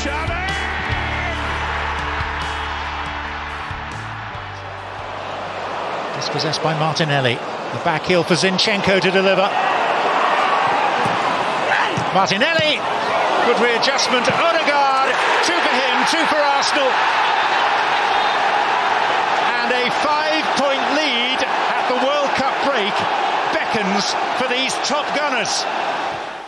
Xavi! Dispossessed by Martinelli. The back heel for Zinchenko to deliver. Martinelli, good readjustment. Odegaard, two for him, two for Arsenal. And a 5-point lead at the World Cup break beckons for these top gunners.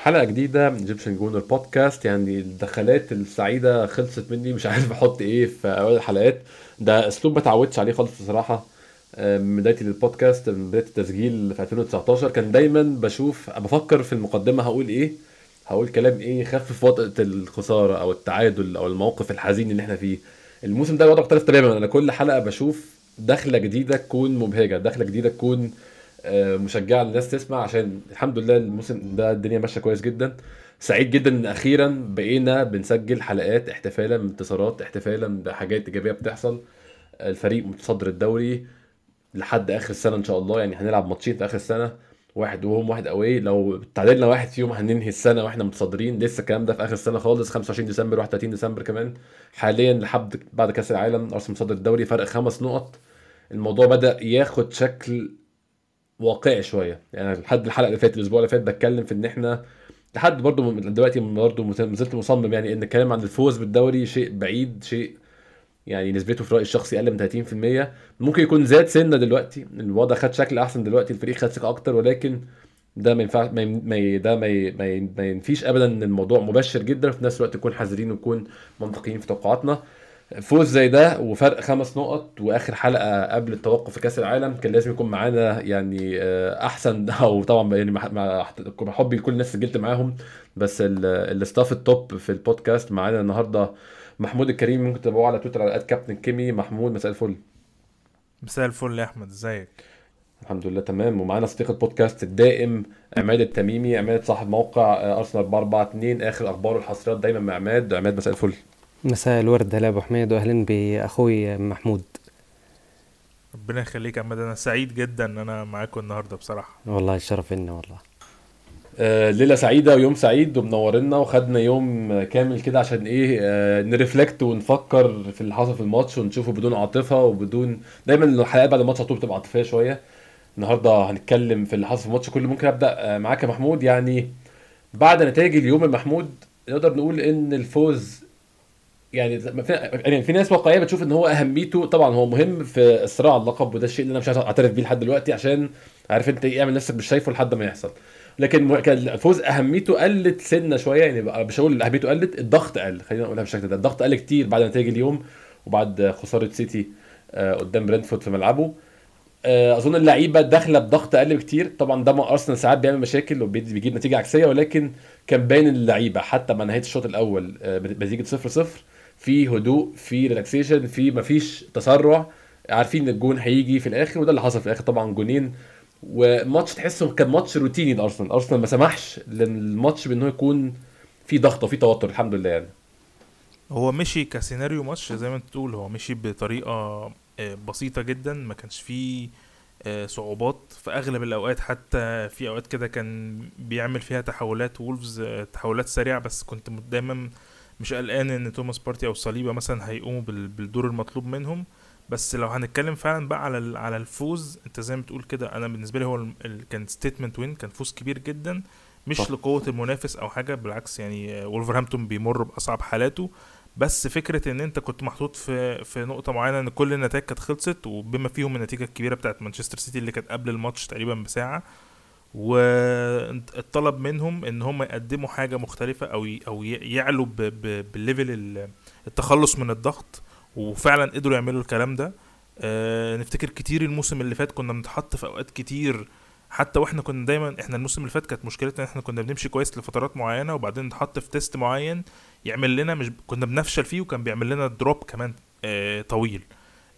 حلقة جديدة من إيجيبشن جونر بودكاست. يعني الدخلات السعيدة خلصت مني, مش عارف أحط إيه في أول الحلقات. ده أسلوب ما تعودتش عليه خالص بصراحة. من بدايتي للبودكاست, من بداية التسجيل في 2019, كان دايما بفكر في المقدمة هقول إيه, هقول كلام إيه يخفف وطأة الخسارة أو التعادل أو الموقف الحزين اللي إحنا فيه. الموسم ده الوضع مختلف تماما. أنا كل حلقة بشوف دخلة جديدة تكون مبهجة, دخلة جديدة تكون مشجع للناس تسمع, عشان الحمد لله الموسم ده الدنيا ماشيه كويس جدا. سعيد جدا ان اخيرا بقينا بنسجل حلقات احتفالا بانتصارات, احتفالا بحاجات ايجابيه بتحصل. الفريق متصدر الدوري لحد اخر السنه ان شاء الله. يعني هنلعب ماتشين في اخر السنه, واحد وهم واحد اوي. لو تعادلنا واحد فيهم هننهي السنه واحنا متصدرين. لسه الكلام ده في اخر السنه خالص, 25 ديسمبر 31 ديسمبر كمان. حاليا لحد بعد كاس العالم ارسنال متصدر الدوري فرق 5 نقط. الموضوع بدا ياخد شكل واقعي شويه. يعني لحد الحلقه اللي فاتت, الاسبوع اللي فات, بتكلم في ان احنا لحد برضو دلوقتي مازلت مصمم يعني ان الكلام عن الفوز بالدوري شيء بعيد, شيء يعني نسبته في رايي الشخصي اقل من 30%. ممكن يكون زاد سنه دلوقتي, الوضع خد شكل احسن دلوقتي, الفريق خد ثقه اكتر, ولكن ده ما ينفعش, ما ينفيش ابدا ان الموضوع مبشر جدا. في نفس الوقت نكون حذرين ونكون منطقيين في توقعاتنا. فوز زي ده وفرق 5 نقط واخر حلقه قبل التوقف في كاس العالم, كان لازم يكون معانا يعني احسن, او طبعا يعني مع حبي لكل الناس سجلت معاهم, بس الاستاف التوب في البودكاست معانا النهارده. محمود الكريم, ممكن تتابعوه على تويتر على @كابتن كيمي. محمود, مساء الفل. مساء الفل يا احمد, ازيك؟ الحمد لله تمام. ومعانا صديق البودكاست الدائم عماد التميمي. عماد صاحب موقع ارسنال 442, اخر اخبار والحصريات دايما مع عماد. عماد, مساء الفل. مساء الورد. هلا ابو حميد, واهلا باخوي محمود. ربنا يخليك يا عماد, انا سعيد جدا ان انا معاكم النهارده بصراحه. والله الشرف لنا والله. ليله سعيده ويوم سعيد, ومنورنا, وخدنا يوم كامل كده عشان ايه, نرفلكت ونفكر في اللي حصل في الماتش, ونشوفه بدون عاطفه وبدون, دايما الحلقه بعد الماتش طول بتبقى عاطفيه شويه. النهارده هنتكلم في اللي حصل في الماتش كله. ممكن ابدا معاك يا محمود, يعني بعد نتائج اليوم محمود, نقدر نقول ان الفوز يعني في ناس واقعيه بتشوف ان هو اهميته, طبعا هو مهم في الصراع على اللقب, وده الشيء اللي انا مش اعترف بيه لحد دلوقتي, عشان عارف انت ايه, اعمل نفسك مش شايفه لحد ما يحصل. لكن الفوز اهميته قلت سنه شويه, يعني مش هقول اهميته قلت, الضغط قل, خلينا نقولها بالشكل ده. الضغط قل كتير بعد نتائج اليوم وبعد خساره سيتي قدام برينتفورد في ملعبه. اظن اللعيبه داخله بضغط اقل كتير. طبعا ده ما ارسنال ساعات بيعمل مشاكل وبيجيب نتيجه عكسيه, ولكن كان باين اللعيبه حتى مع نهايه الشوط الاول بنتيجه 0-0 في هدوء, في ريلاكسيشن, في مفيش تسرع, عارفين ان الجون هيجي في الاخر, وده اللي حصل في الاخر. طبعا جونين, وماتش تحسه كان ماتش روتيني لارسنال. ارسنال ما سمحش للماتش بانه يكون في ضغط وفي توتر, الحمد لله. يعني هو مشي كسيناريو ماتش زي ما انت بتقول, هو مشي بطريقه بسيطه جدا, ما كانش فيه صعوبات في اغلب الاوقات. حتى في اوقات كده كان بيعمل فيها تحولات وولفز, تحولات سريعه, بس كنت دايما مش قلقان ان توماس بارتي او صليبه مثلا هيقوموا بالدور المطلوب منهم. بس لو هنتكلم فعلا بقى على الفوز, انت زي ما بتقول كده, انا بالنسبه لي هو كان ستيتمنت وين, كان فوز كبير جدا, مش لقوه المنافس او حاجه, بالعكس يعني وولفرهامبتون بيمر باصعب حالاته, بس فكره ان انت كنت محطوط في نقطه معينه, ان كل النتائج كانت خلصت, وبما فيهم النتيجه الكبيره بتاعه مانشستر سيتي اللي كانت قبل الماتش تقريبا بساعه, والطلب منهم ان هم يقدموا حاجه مختلفه او يعلوا بالليفل التخلص من الضغط, وفعلا قدروا يعملوا الكلام ده. نفتكر كتير الموسم اللي فات كنا بنتحط في اوقات كتير, حتى واحنا كنا دايما, احنا الموسم اللي فات كانت مشكلتنا احنا كنا بنمشي كويس لفترات معينه, وبعدين نتحط في تيست معين يعمل لنا, مش كنا بنفشل فيه, وكان بيعمل لنا دروب كمان طويل.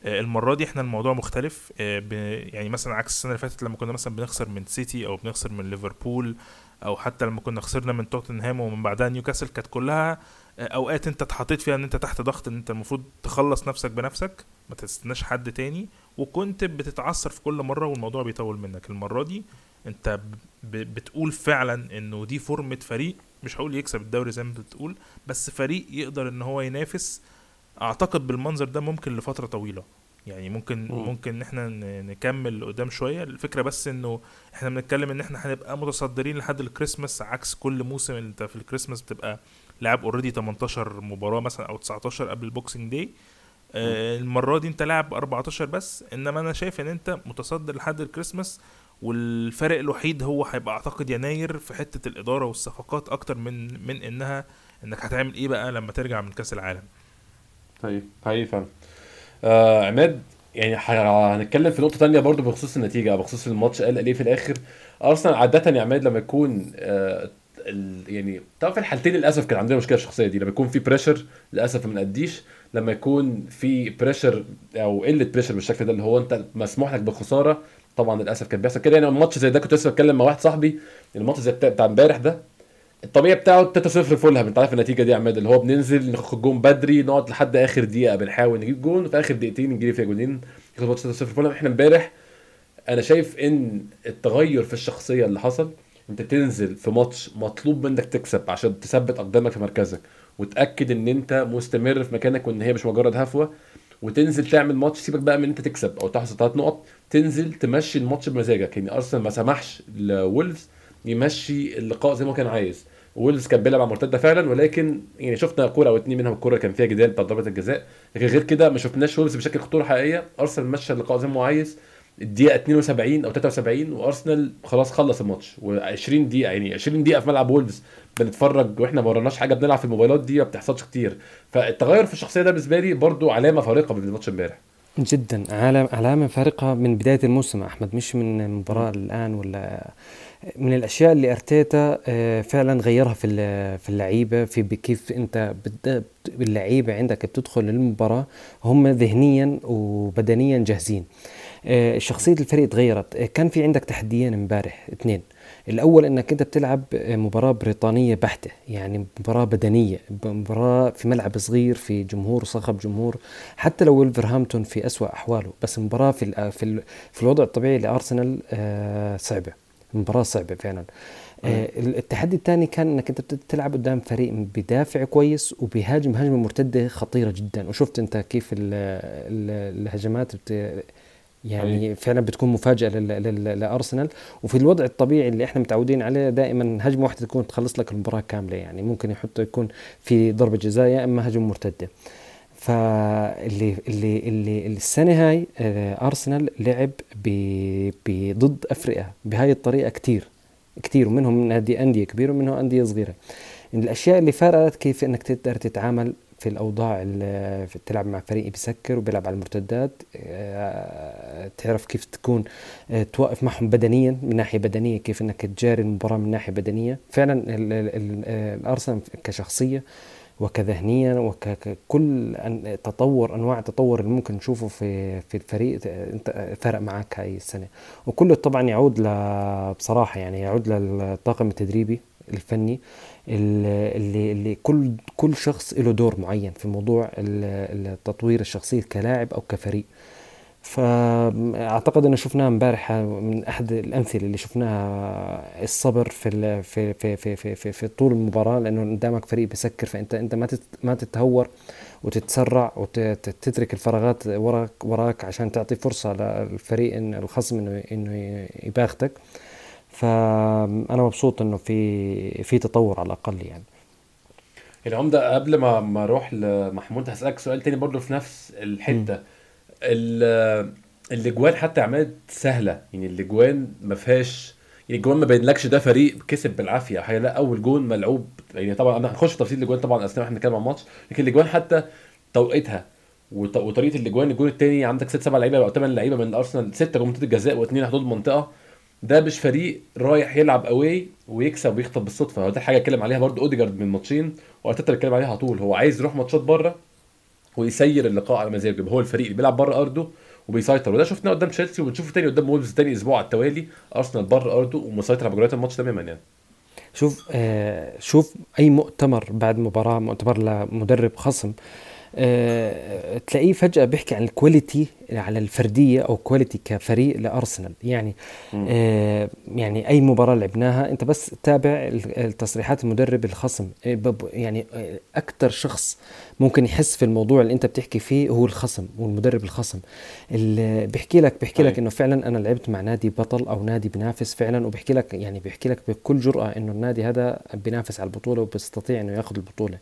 المره دي احنا الموضوع مختلف, يعني مثلا عكس السنه اللي فاتت لما كنا مثلا بنخسر من سيتي او بنخسر من ليفربول, او حتى لما كنا خسرنا من توتنهام ومن بعدها نيوكاسل, كانت كلها اوقات انت اتحطيت فيها ان انت تحت ضغط, ان انت المفروض تخلص نفسك بنفسك, ما تستناش حد تاني, وكنت بتتعثر في كل مره والموضوع بيطول منك. المره دي انت بتقول فعلا انه دي فورمه فريق مش هقول يكسب الدوري زي ما بتقول, بس فريق يقدر ان هو ينافس اعتقد بالمنظر ده ممكن لفترة طويلة. يعني ممكن احنا نكمل قدام شوية. الفكرة بس انه احنا بنتكلم ان احنا هنبقى متصدرين لحد الكريسماس, عكس كل موسم انت في الكريسماس بتبقى لعب اوريدي 18 مباراة مثلا او 19 قبل البوكسينج دي. المرة دي انت لعب 14 بس, انما انا شايف ان انت متصدر لحد الكريسماس, والفرق الوحيد هو هيبقى اعتقد يناير في حتة الادارة والصفقات اكتر من انها انك هتعمل ايه بقى لما ترجع من كاس العالم. طيب فهم. عماد, يعني هنتكلم في نقطة تانية برضو بخصوص النتيجة, بخصوص الماتش قال ليه في الاخر ارسنال عادة يا عماد لما يكون يعني طبعا في الحالتين للاسف كان عندنا مشكلة شخصية دي, لما يكون في بريشر للاسف ما نقديش, لما يكون في بريشر او قلة بريشر بالشكل ده اللي هو انت مسموح لك بالخسارة. طبعا للاسف كان بيحصل كده. يعني الماتش زي ده كنت لسه بتكلم مع واحد صاحبي, الماتش زي بتاع امبارح ده الطبيعي بتاعه 3-0 فولها, انت عارف النتيجه دي يا عماد, اللي هو بننزل ناخد جون بدري, نقعد لحد اخر دقيقه بنحاول نجيب جون, وفي اخر دقيقتين نجيب فيها جونين, يخلص الماتش 3-0 فولها. احنا امبارح انا شايف ان التغير في الشخصيه اللي حصل, انت تنزل في ماتش مطلوب منك تكسب عشان تثبت اقدامك في مركزك وتاكد ان انت مستمر في مكانك وان هي مش مجرد هفوه, وتنزل تعمل ماتش سيبك بقى من انت تكسب او تحصل 3 نقط, تنزل تمشي الماتش بمزاجك. يعني ارسنال ما سمحش لولفز يمشي اللقاء زي ما كان عايز. وولفز كان بيلعب على مرتده فعلا, ولكن يعني شفنا كوره او اتنين منهم الكوره كان فيها جدال بتاعت ضربه الجزاء, لكن غير كده ما شفناش وولفز بشكل خطوره حقيقيه. ارسنال مشى اللقاء زي ما هو عايز. الدقيقه 72 او 73 وارسنال خلاص خلص الماتش, و20 دقيقه يعني 20 دقيقه في ملعب وولفز بنتفرج واحنا ما وراناش حاجه, بنلعب في الموبايلات دي ما بتحصلش كتير. فالتغير في الشخصيه ده بالنسبه لي برده علامه فارقه من الماتش امبارح جدا, علامه فارقه من بدايه الموسم احمد, مش من المباراه الان, ولا من الاشياء اللي ارتيتا فعلا غيرها في اللعيبه, في كيف انت اللعيبه عندك بتدخل المباراه هم ذهنيا وبدنيا جاهزين. شخصيه الفريق تغيرت. كان في عندك تحديين امبارح 2. الاول انك انت بتلعب مباراه بريطانيه بحته, يعني مباراه بدنيه, مباراه في ملعب صغير, في جمهور صخب جمهور, حتى لو ولفرهامبتون في أسوأ احواله, بس مباراه في الوضع الطبيعي لارسنال صعبه, مباراه صعبه فعلا. التحدي الثاني كان انك انت بتلعب قدام فريق بيدافع كويس وبيهاجم هجمه مرتده خطيره جدا, وشفت انت كيف الهجمات يعني فعلا بتكون مفاجأة لأرسنال. وفي الوضع الطبيعي اللي احنا متعودين عليه دائما هجمة واحدة تكون تخلص لك المباراة كاملة, يعني ممكن يكون في ضربة جزاء يا اما هجمة مرتدة. فاللي اللي اللي السنة هاي أرسنال لعب ضد أفريقيا بهاي الطريقة كتير كتير, ومنهم أندية كبيرة ومنهم أندية صغيرة. الأشياء اللي فرقت كيف انك تقدر تتعامل في الأوضاع اللي تلعب مع فريق بيسكر وبيلعب على المرتدات, تعرف كيف تكون توقف معهم بدنيا من ناحية بدنية, كيف انك تجاري المباراة من ناحية بدنية. فعلا الأرسنال كشخصية وكذهنيا وككل أنواع التطور اللي ممكن نشوفه في الفريق فرق معك هاي السنة. وكله طبعا يعود بصراحة يعني يعود للطاقم التدريبي الفني اللي كل شخص له دور معين في موضوع التطوير الشخصي كلاعب او كفريق. فاعتقد ان شفناها امبارح من احد الامثله اللي شفناها, الصبر في في في في في, في, في طول المباراه, لانه قدامك فريق بيسكر, فانت ما تتهور وتتسرع وتترك الفراغات وراك عشان تعطي فرصه للفريق الخصم انه يباغتك. فانا مبسوط انه في تطور على الاقل. يعني العمده قبل ما اروح لمحمود هسالك سؤال تاني برضو في نفس الحته, الاجوان حتى عماد سهله, يعني الاجوان ما فيهاش, يعني الجوان ما بينلكش ده فريق كسب بالعافيه حقيقه, لا اول جون ملعوب, يعني طبعا انا هنخش في تفاصيل الاجوان طبعا اثناء احنا بنتكلم عن الماتش, لكن الاجوان حتى توقيتها وطريقه الاجوان. الجون الثاني عندك 6-7 لعيبه او 8 لعيبه من الارسنال, 6 رميات جزاء و2 حدود منطقه. ده مش فريق رايح يلعب قوي ويكسب ويخطف بالصدفه, هو ده حاجه اتكلم عليها برضو اوديجارد من ماتشين وارتيتا اتكلم عليها على طول, هو عايز يروح ماتشات بره ويسير اللقاء على مزاجه, هو الفريق اللي بيلعب بره ارضه وبيسيطر, وده شفناه قدام تشيلسي وبنشوفه تاني قدام وولفز, تاني اسبوع على التوالي ارسنال بره ارضه ومسيطر على مجريات الماتش تماما. يعني شوف اي مؤتمر بعد مباراه, مؤتمر لمدرب خصم, تلاقيه فجأة بيحكي عن الكواليتي على الفردية أو كواليتي كفريق لأرسنال. يعني يعني أي مباراة لعبناها أنت بس تابع التصريحات المدرب الخصم، يعني أكتر شخص ممكن يحس في الموضوع اللي أنت بتحكي فيه هو الخصم والمدرب الخصم اللي بيحكي لك إنه فعلا أنا لعبت مع نادي بطل أو نادي بينافس فعلا، وبيحكي لك يعني بيحكي لك بكل جرأة إنه النادي هذا بينافس على البطولة وبيستطيع إنه يأخذ البطولة.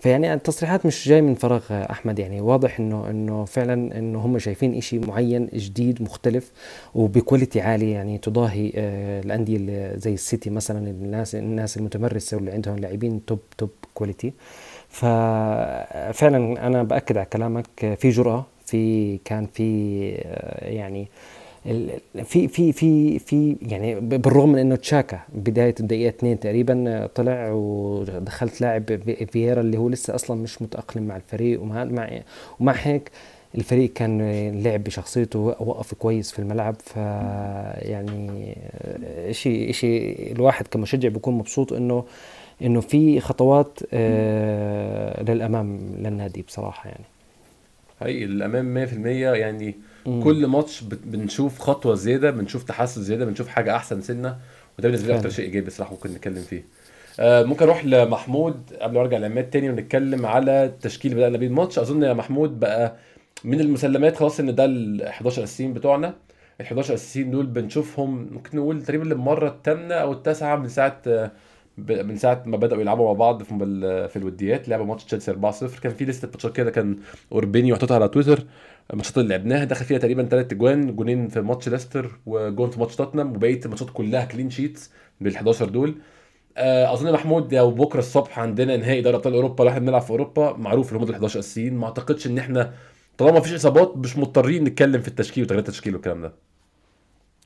فيعني التصريحات مش جاي من فراغ أحمد، يعني واضح إنه فعلا إنه هم شايفين إشي معين جديد مختلف وبكواليتي عالي، يعني تضاهي الأندية اللي زي السيتي مثلا، الناس المتمرسة واللي عندهم لاعبين توب كواليتي. ففعلا أنا بأكد على كلامك، في جرأة، كان في يعني في في في في يعني بالرغم من انه تشاكا بدايه الدقيقه 2 تقريبا طلع ودخلت لاعب فييرا اللي هو لسه اصلا مش متاقلم مع الفريق، ومع هيك الفريق كان لعب بشخصيته ووقف كويس في الملعب. ف يعني شيء الواحد كمشجع بيكون مبسوط انه في خطوات للامام للنادي بصراحه، يعني هي الامام 100%. يعني كل ماتش بنشوف خطوه زياده، بنشوف تحسن زياده، بنشوف حاجه احسن سنه، وده بالنسبه لي اكتر شيء ايجابي صراحه ممكن نتكلم فيه. ممكن اروح لمحمود قبل ما ارجع لعماد تاني ونتكلم على التشكيل بدأنا بيه الماتش. اظن يا محمود بقى من المسلمات خلاص ان ده ال11 اساسيين بتوعنا. ال11 اساسيين دول بنشوفهم ممكن نقول تقريبا للمره الثامنه او التاسعه من ساعه ما بداوا يلعبوا مع بعض في الوديات. لعبوا ماتش تشيلسي 4-0، كان في لسته ماتشات كده كان اوربيني وحطها على تويتر، الماتشات اللي لعبناها دخل فيها تقريبا 3 جوان، جونين في ماتش ليستر وجون في ماتش توتنهام، وبقيه الماتشات كلها كلين شيتس بال11 دول. اظن محمود لو بكره الصبح عندنا نهائي دوري ابطال اوروبا اللي احنا بنلعب في اوروبا، معروف ان هم ال11 اساسيين. ما اعتقدش ان احنا طالما مفيش اصابات مش مضطرين نتكلم في التشكيل وتغيير التشكيل والكلام ده.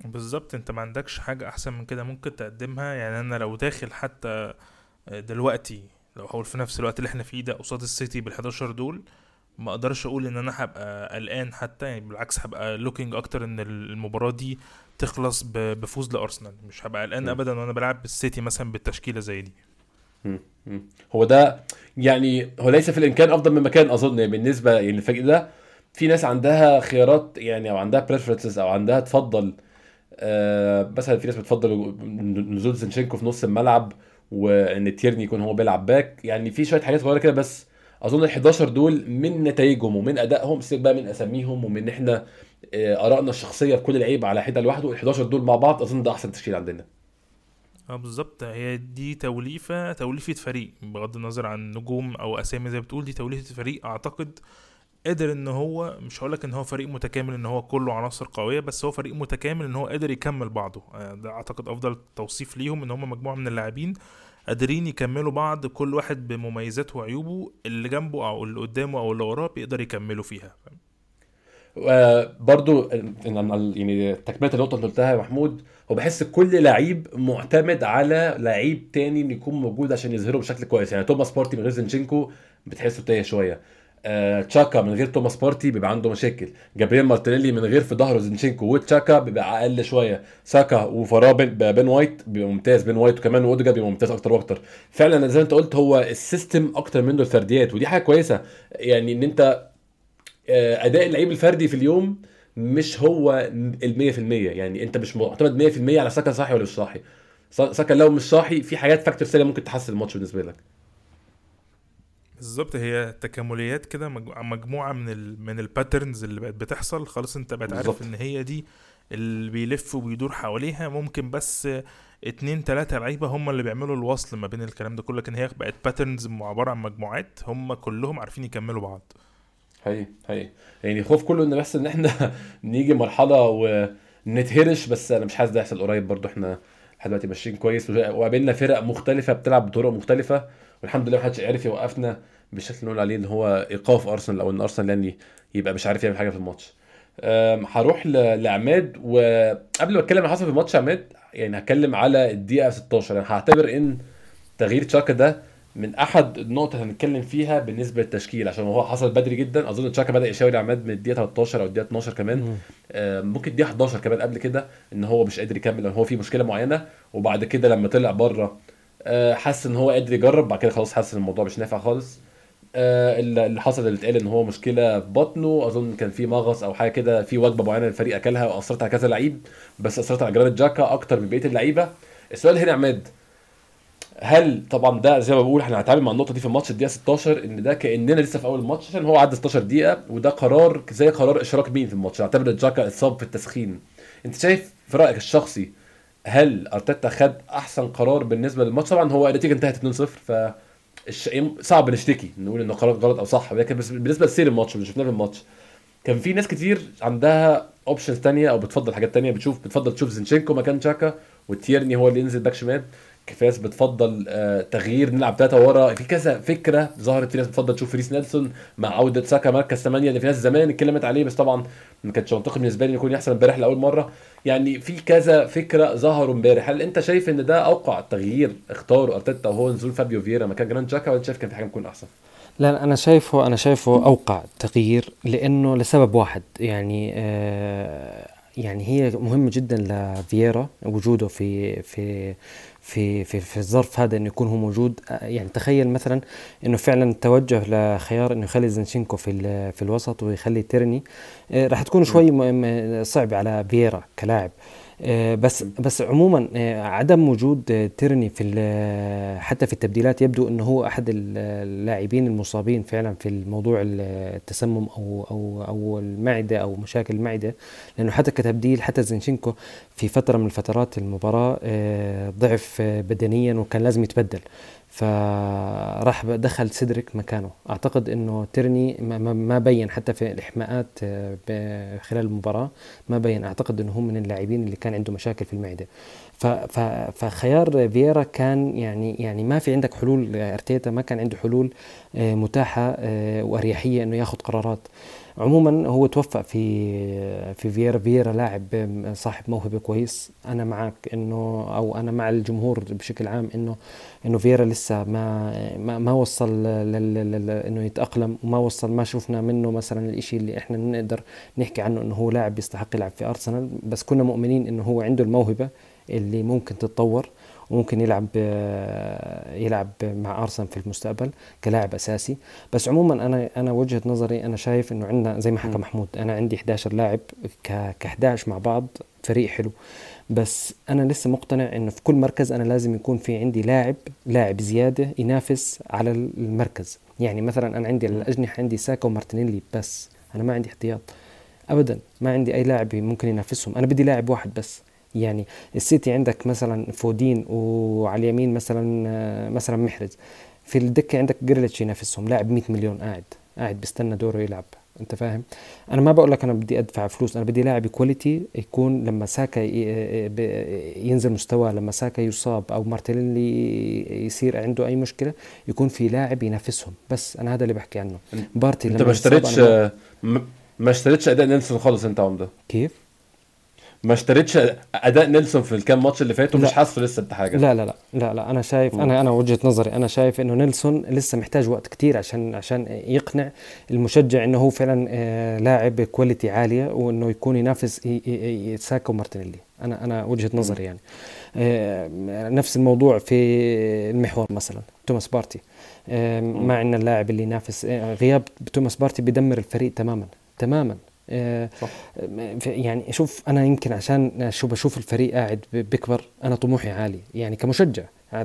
بالظبط، انت ما عندكش حاجه احسن من كده ممكن تقدمها. يعني انا لو داخل حتى دلوقتي لو حاول في نفس الوقت اللي احنا فيه ده قصاد السيتي بال11 دول، ما اقدرش اقول ان انا هبقى قلقان حتى، يعني بالعكس هبقى لوكينج اكتر ان المباراه دي تخلص بفوز لارسنال، مش هبقى قلقان ابدا وانا بلعب بالسيتي مثلا بالتشكيله زي دي. هو ده يعني هو ليس في الامكان افضل من مكان اظن بالنسبه للفريق ده. في ناس عندها خيارات يعني او عندها بريفرنسز او عندها تفضل، مثلا في ناس بتفضل نزول زينشينكو في نص الملعب وان تيرني يكون هو بيلعب باك. يعني في شويه حاجات صغيره كده، بس اظن ال11 دول من نتائجهم ومن ادائهم سيبك بقى من اساميهم ومن احنا ارائنا الشخصيه في كل لعيب على حده لوحده، ال11 دول مع بعض اظن ده احسن تشكيل عندنا. بالظبط، هي دي توليفه فريق بغض النظر عن نجوم او اسامي زي بتقول، دي توليفه فريق اعتقد قادر ان هو، مش هقولك ان هو فريق متكامل ان هو كله عناصر قويه، بس هو فريق متكامل ان هو قادر يكمل بعضه. ده اعتقد افضل توصيف ليهم، ان هم مجموعه من اللاعبين قادرين يكملوا بعض، كل واحد بمميزاته وعيوبه اللي جنبه او اللي قدامه او اللي وراه بيقدر يكملوا فيها. برضو يعني تكمله النقطه اللي قلتها يا محمود، وبحس كل لعيب معتمد على لعيب تاني ان يكون موجود عشان يظهره بشكل كويس. يعني توماس بارتي من غير زينشينكو بتحسه تايه شويه، تشاكا من غير توماس بارتي بيبقى عنده مشاكل، جابرييل مارتينيلي من غير في ظهره زينشينكو وتشاكا بيبقى اقل شويه، ساكا وفارا بن وايت بيبقى ممتاز، بن وايت وكمان اوديجارد بيبقى ممتاز اكتر واكتر. فعلا زي ما انت قلت هو السيستم اكتر منه الفرديات، ودي حاجه كويسه. يعني ان انت اداء اللعيب الفردي في اليوم مش هو 100%، يعني انت مش معتمد 100% على ساكا صاحي ولا مش صاحي. ساكا لو مش صاحي في حاجات فاكتور سهله ممكن تحسن الماتش بالنسبه لك. بالظبط، هي تكامليات كده، مجموعه من الباترنز اللي بقت بتحصل، خلاص انت بقت عارف ان هي دي اللي بيلف وبيدور حواليها. ممكن بس 2-3 لعيبه هم اللي بيعملوا الوصل ما بين الكلام ده كله، لكن هي بقت باترنز عباره عن مجموعات هم كلهم عارفين يكملوا بعض. هي يعني خوف كله ان بس ان احنا نيجي مرحله ونتهرش، بس انا مش حاسس ده يحصل قريب. برضو احنا لحد دلوقتي ماشيين كويس وقابلنا فرق مختلفه بتلعب بطرق مختلفه، والحمد لله محدش عارف يوقفنا بالشكل اللي نقول عليه ان هو ايقاف ارسنال او ان ارسنال يعني يبقى مش عارف يعمل حاجه في الماتش. هروح لعماد، وقبل ما اتكلم عن حصل في الماتش عماد يعني هتكلم على الدقيقه 16. انا هعتبر ان تغيير تشاكا ده من احد النقط اللي هنتكلم فيها بالنسبه للتشكيل، عشان هو حصل بدري جدا. اظن تشاكا بدا يشاور عماد من الدقيقه 13 او الدقيقه 12 كمان، ممكن الدقيقه 11 كمان قبل كده، ان هو مش قادر يكمل، ان هو في مشكله معينه. وبعد كده لما طلع بره حس ان هو قادر يجرب، بعد كده خلاص حس ان الموضوع مش نافع خالص. اللي حصل اللي اتقال ان هو مشكله في بطنه، اظن كان في مغص او حاجه كده، في وجبه معينه الفريق اكلها واثرت على كذا لعيب، بس اثرت على جرانيت جاكا اكتر من بقيه اللعيبه. السؤال هنا يا عماد، هل طبعا ده زي ما بقول احنا هنتعامل مع النقطه دي في الماتش الدقيقه 16 ان ده كاننا لسه في اول الماتش عشان هو عدى 16 دقيقه، وده قرار زي قرار اشراك مين في الماتش، اعتبر جاكا اتصاب في التسخين. انت شايف في رايك الشخصي هل ارتيتا خد احسن قرار بالنسبه للماتش؟ طبعا هو النتيجه انتهت 2-0 صعب نشتكي نقول انه قرار غلط او صح، لكن بالنسبه لسير الماتش اللي شفناه في الماتش كان في ناس كتير عندها اوبشنز ثانيه او بتفضل حاجات ثانيه، بتفضل تشوف زينشينكو مكان جاكا وتيرني هو اللي ينزل باك شمال، كفاس بتفضل تغيير نلعب ثلاثه ورا، في كذا فكره ظهرت، في ناس بتفضل تشوف فريس نيلسون مع عوده ساكا مركز 8 اللي في ناس زمان اتكلمت عليه بس طبعا ما كانش منطقي بالنسبه لي يكون يحصل امبارح لاول مره، يعني في كذا فكره ظهروا امبارح. هل انت شايف ان ده اوقع تغيير اختاره ارتيتا وهو نزول فابيو فييرا مكان جرانيت جاكا، ولا شايف كان في حاجه ممكن احسن؟ لا انا شايفه اوقع تغيير لانه لسبب واحد، يعني هي مهمه جدا لفييرا وجوده في في في في في الظرف هذا انه يكون هو موجود. يعني تخيل مثلا انه فعلا التوجه لخيار انه يخلي زينشينكو في الوسط ويخلي تيرني راح تكون شوي صعب على فييرا كلاعب، بس عموما عدم وجود تيرني حتى في التبديلات يبدو انه هو احد اللاعبين المصابين فعلا في الموضوع التسمم او المعده او مشاكل المعده، لانه حتى كتبديل حتى زينشينكو في فتره من الفترات المباراه ضعف بدنيا وكان لازم يتبدل، فراح دخل سيدريك مكانه. اعتقد انه تيرني ما بين حتى في الاحماءات خلال المباراه ما بين، اعتقد انه هو من اللاعبين اللي كان عنده مشاكل في المعده، فخيار فييرا كان يعني ما في عندك حلول، ارتيتا ما كان عنده حلول متاحه واريحيه انه ياخذ قرارات. عموما هو توفق في فييرا لاعب صاحب موهبه كويس، انا معك انه او انا مع الجمهور بشكل عام انه فييرا لسه ما وصل انه يتاقلم، وما وصل ما شفنا منه مثلا الاشي اللي احنا نقدر نحكي عنه انه هو لاعب يستحق يلعب في ارسنال، بس كنا مؤمنين انه هو عنده الموهبه اللي ممكن تتطور وممكن يلعب مع أرسنال في المستقبل كلاعب أساسي. بس عموما أنا وجهة نظري أنا شايف إنه عندنا زي ما حكى محمود، أنا عندي 11 لاعب ك11 مع بعض فريق حلو، بس أنا لسه مقتنع إنه في كل مركز أنا لازم يكون في عندي لاعب زيادة ينافس على المركز. يعني مثلا أنا عندي على الأجنحة عندي ساكا ومارتينيلي، بس أنا ما عندي احتياط أبدا، ما عندي أي لاعب ممكن ينافسهم، أنا بدي لاعب واحد بس. يعني السيتي عندك مثلا فودين، وعلى اليمين مثلا محرز، في الدكه عندك جريليتش ينافسهم، لاعب 100 مليون قاعد بيستنى دوره يلعب، انت فاهم. انا ما بقول لك انا بدي ادفع فلوس، انا بدي لاعب كواليتي يكون لما ساكا ينزل مستواه، لما ساكا يصاب او مارتينيلي يصير عنده اي مشكله، يكون في لاعب ينافسهم، بس انا هذا اللي بحكي عنه. بارتي انت ما اشتريتش اداء نيلسون خالص، انت عمده كيف ما اشتريتش اداء نيلسون في الكام ماتش اللي فاتوا، مش حاسه لسه انت حاجه. لا لا لا لا لا انا شايف انا وجهه نظري انا شايف انه نيلسون لسه محتاج وقت كتير عشان يقنع المشجع انه هو فعلا لاعب كواليتي عاليه وانه يكون ينافس ساكا ومارتينيلي. انا وجهه نظري يعني نفس الموضوع في المحور مثلا توماس بارتي، ما عندنا اللاعب اللي ينافس، غياب توماس بارتي بيدمر الفريق تماما. يعني شوف انا يمكن عشان بشوف الفريق قاعد بكبر انا طموحي عالي، يعني كمشجع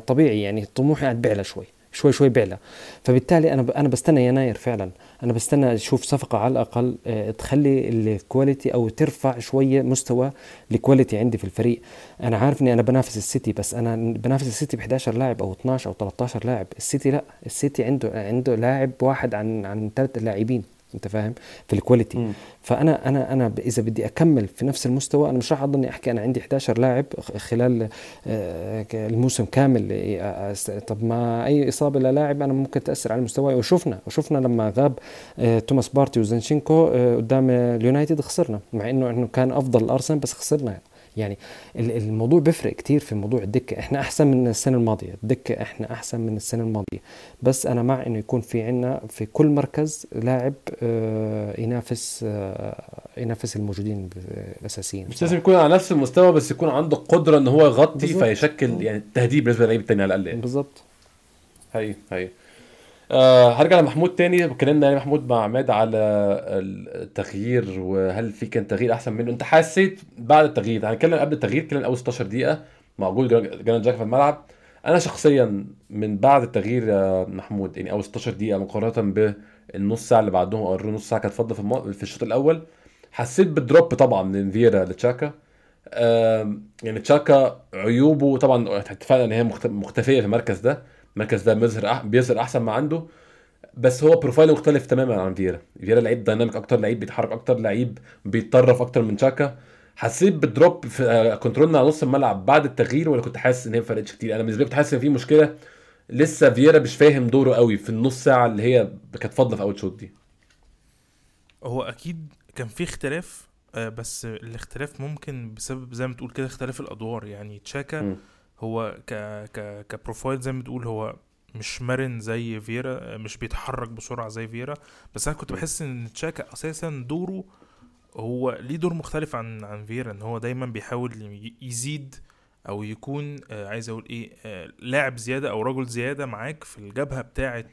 طبيعي، يعني طموحي قاعد بعلى شوي بعلى، فبالتالي انا بستنى يناير فعلا، انا بستنى اشوف صفقه على الاقل تخلي الكواليتي او ترفع شويه مستوى الكواليتي عندي في الفريق. انا عارف اني انا بنافس السيتي، بس انا بنافس السيتي ب 11 لاعب او 12 او 13 لاعب، السيتي لا، السيتي عنده لاعب واحد عن ثلاث لاعبين، انت فاهم، في الكواليتي. فانا انا انا اذا بدي اكمل في نفس المستوى انا مش راح اضلني احكي انا عندي 11 لاعب خلال الموسم كامل، طب ما اي اصابه للاعب انا ممكن تاثر على مستواي، وشفنا لما غاب توماس بارتي وزينشينكو قدام اليونايتد خسرنا، مع انه كان افضل الارسنال بس خسرنا. يعني الموضوع بيفرق كتير في موضوع الدكة، احنا احسن من السنة الماضية، الدكة احنا احسن من السنة الماضية، بس انا مع انه يكون في عنا في كل مركز لاعب ينافس الموجودين الاساسيين، مش لازم يكون على نفس المستوى بس يكون عنده قدرة ان هو يغطي فيشكل يعني تهديد بالنسبة للعيب التاني على الاقل. بالضبط. هي هرجع لمحمود تاني. اتكلمنا يعني محمود مع عماد على التغيير، وهل في كان تغيير احسن منه انت حسيت بعد التغيير؟ هنتكلم قبل التغيير، اتكلمنا اول 16 دقيقه مع وجود جران جاك في الملعب. انا شخصيا من بعد التغيير محمود يعني اول 16 دقيقه مقارنه بالنص ساعه اللي بعدهم او النص ساعه كانت فاضله في الشوط الاول، حسيت بالدروب طبعا من فييرا لتشاكا. يعني تشاكا عيوبه طبعا اتفقنا ان هي مختفيه في المركز ده، المركز ده بيظهر احسن ما عنده، بس هو بروفايله مختلف تماما عن فييرا لعيب دايناميك اكتر، لعيب بيتحرك اكتر، لعيب بيتطرف اكتر من تشاكا. حسيت بالدروب في كنترولنا على نص الملعب بعد التغيير، ولا كنت حاسس ان هي ما فرقتش كتير؟ انا بالنسبه لي كنت حاسس ان في مشكله لسه، فييرا مش فاهم دوره قوي في النص ساعه اللي هي كانت فاضله في اول شوط دي. هو اكيد كان في اختلاف، بس الاختلاف ممكن بسبب زي ما تقول كده اختلاف الادوار. يعني تشاكا هو كبروفايل زي ما تقول هو مش مرن زي فييرا، مش بيتحرك بسرعه زي فييرا، بس انا كنت بحس ان تشاكا اساسا دوره هو ليه دور مختلف عن فييرا، ان هو دايما بيحاول يزيد او يكون عايز اقول ايه لاعب زياده او رجل زياده معاك في الجبهه بتاعه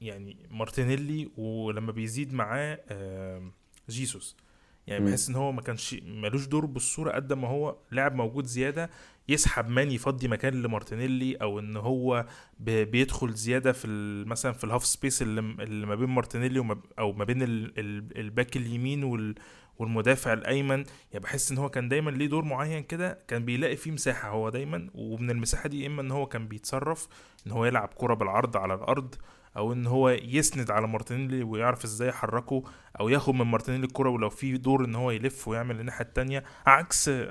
يعني مارتينيلي، ولما بيزيد معاه جيسوس. يعني بحس ان هو ما كانش مالوش دور بالصوره قد ما هو لاعب موجود زياده يسحب مان يفضي مكان لمارتينيلي، او ان هو بيدخل زياده في مثلا في الهاف سبيس اللي ما بين مارتينيلي او ما بين الباك اليمين والمدافع الايمن. يعني بحس ان هو كان دايما ليه دور معين كده، كان بيلاقي فيه مساحه هو دايما، ومن المساحه دي اما ان هو كان بيتصرف ان هو يلعب كره بالعرض على الارض، او ان هو يسند على مارتينيلي ويعرف ازاي يحركه، او ياخد من مارتينيلي الكره ولو في دور ان هو يلف ويعمل الناحيه الثانيه،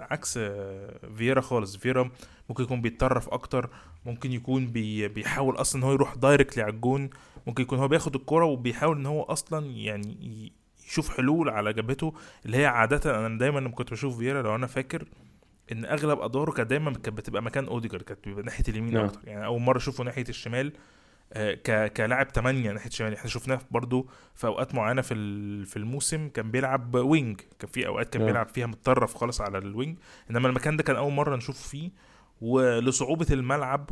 عكس فييرا خالص. فييرا ممكن يكون بيتطرف اكتر، ممكن يكون بيحاول اصلا ان هو يروح دايركتلي على الجون، ممكن يكون هو بياخد الكره وبيحاول ان هو اصلا يعني يشوف حلول على جبهته، اللي هي عاده انا دايما لما كنت بشوف فييرا لو انا فاكر ان اغلب ادواره كانت دايما بتبقى مكان اوديجارد، كانت بيبقى ناحيه اليمين اكتر. يعني اول مره اشوفه ناحيه الشمال كلاعب 8 ناحيه الشمال. احنا شفناه برضو في اوقات معينه في الموسم كان بيلعب وينج، كان في اوقات كان بيلعب فيها متطرف خالص على الوينج، انما المكان ده كان اول مره نشوفه فيه، ولصعوبه الملعب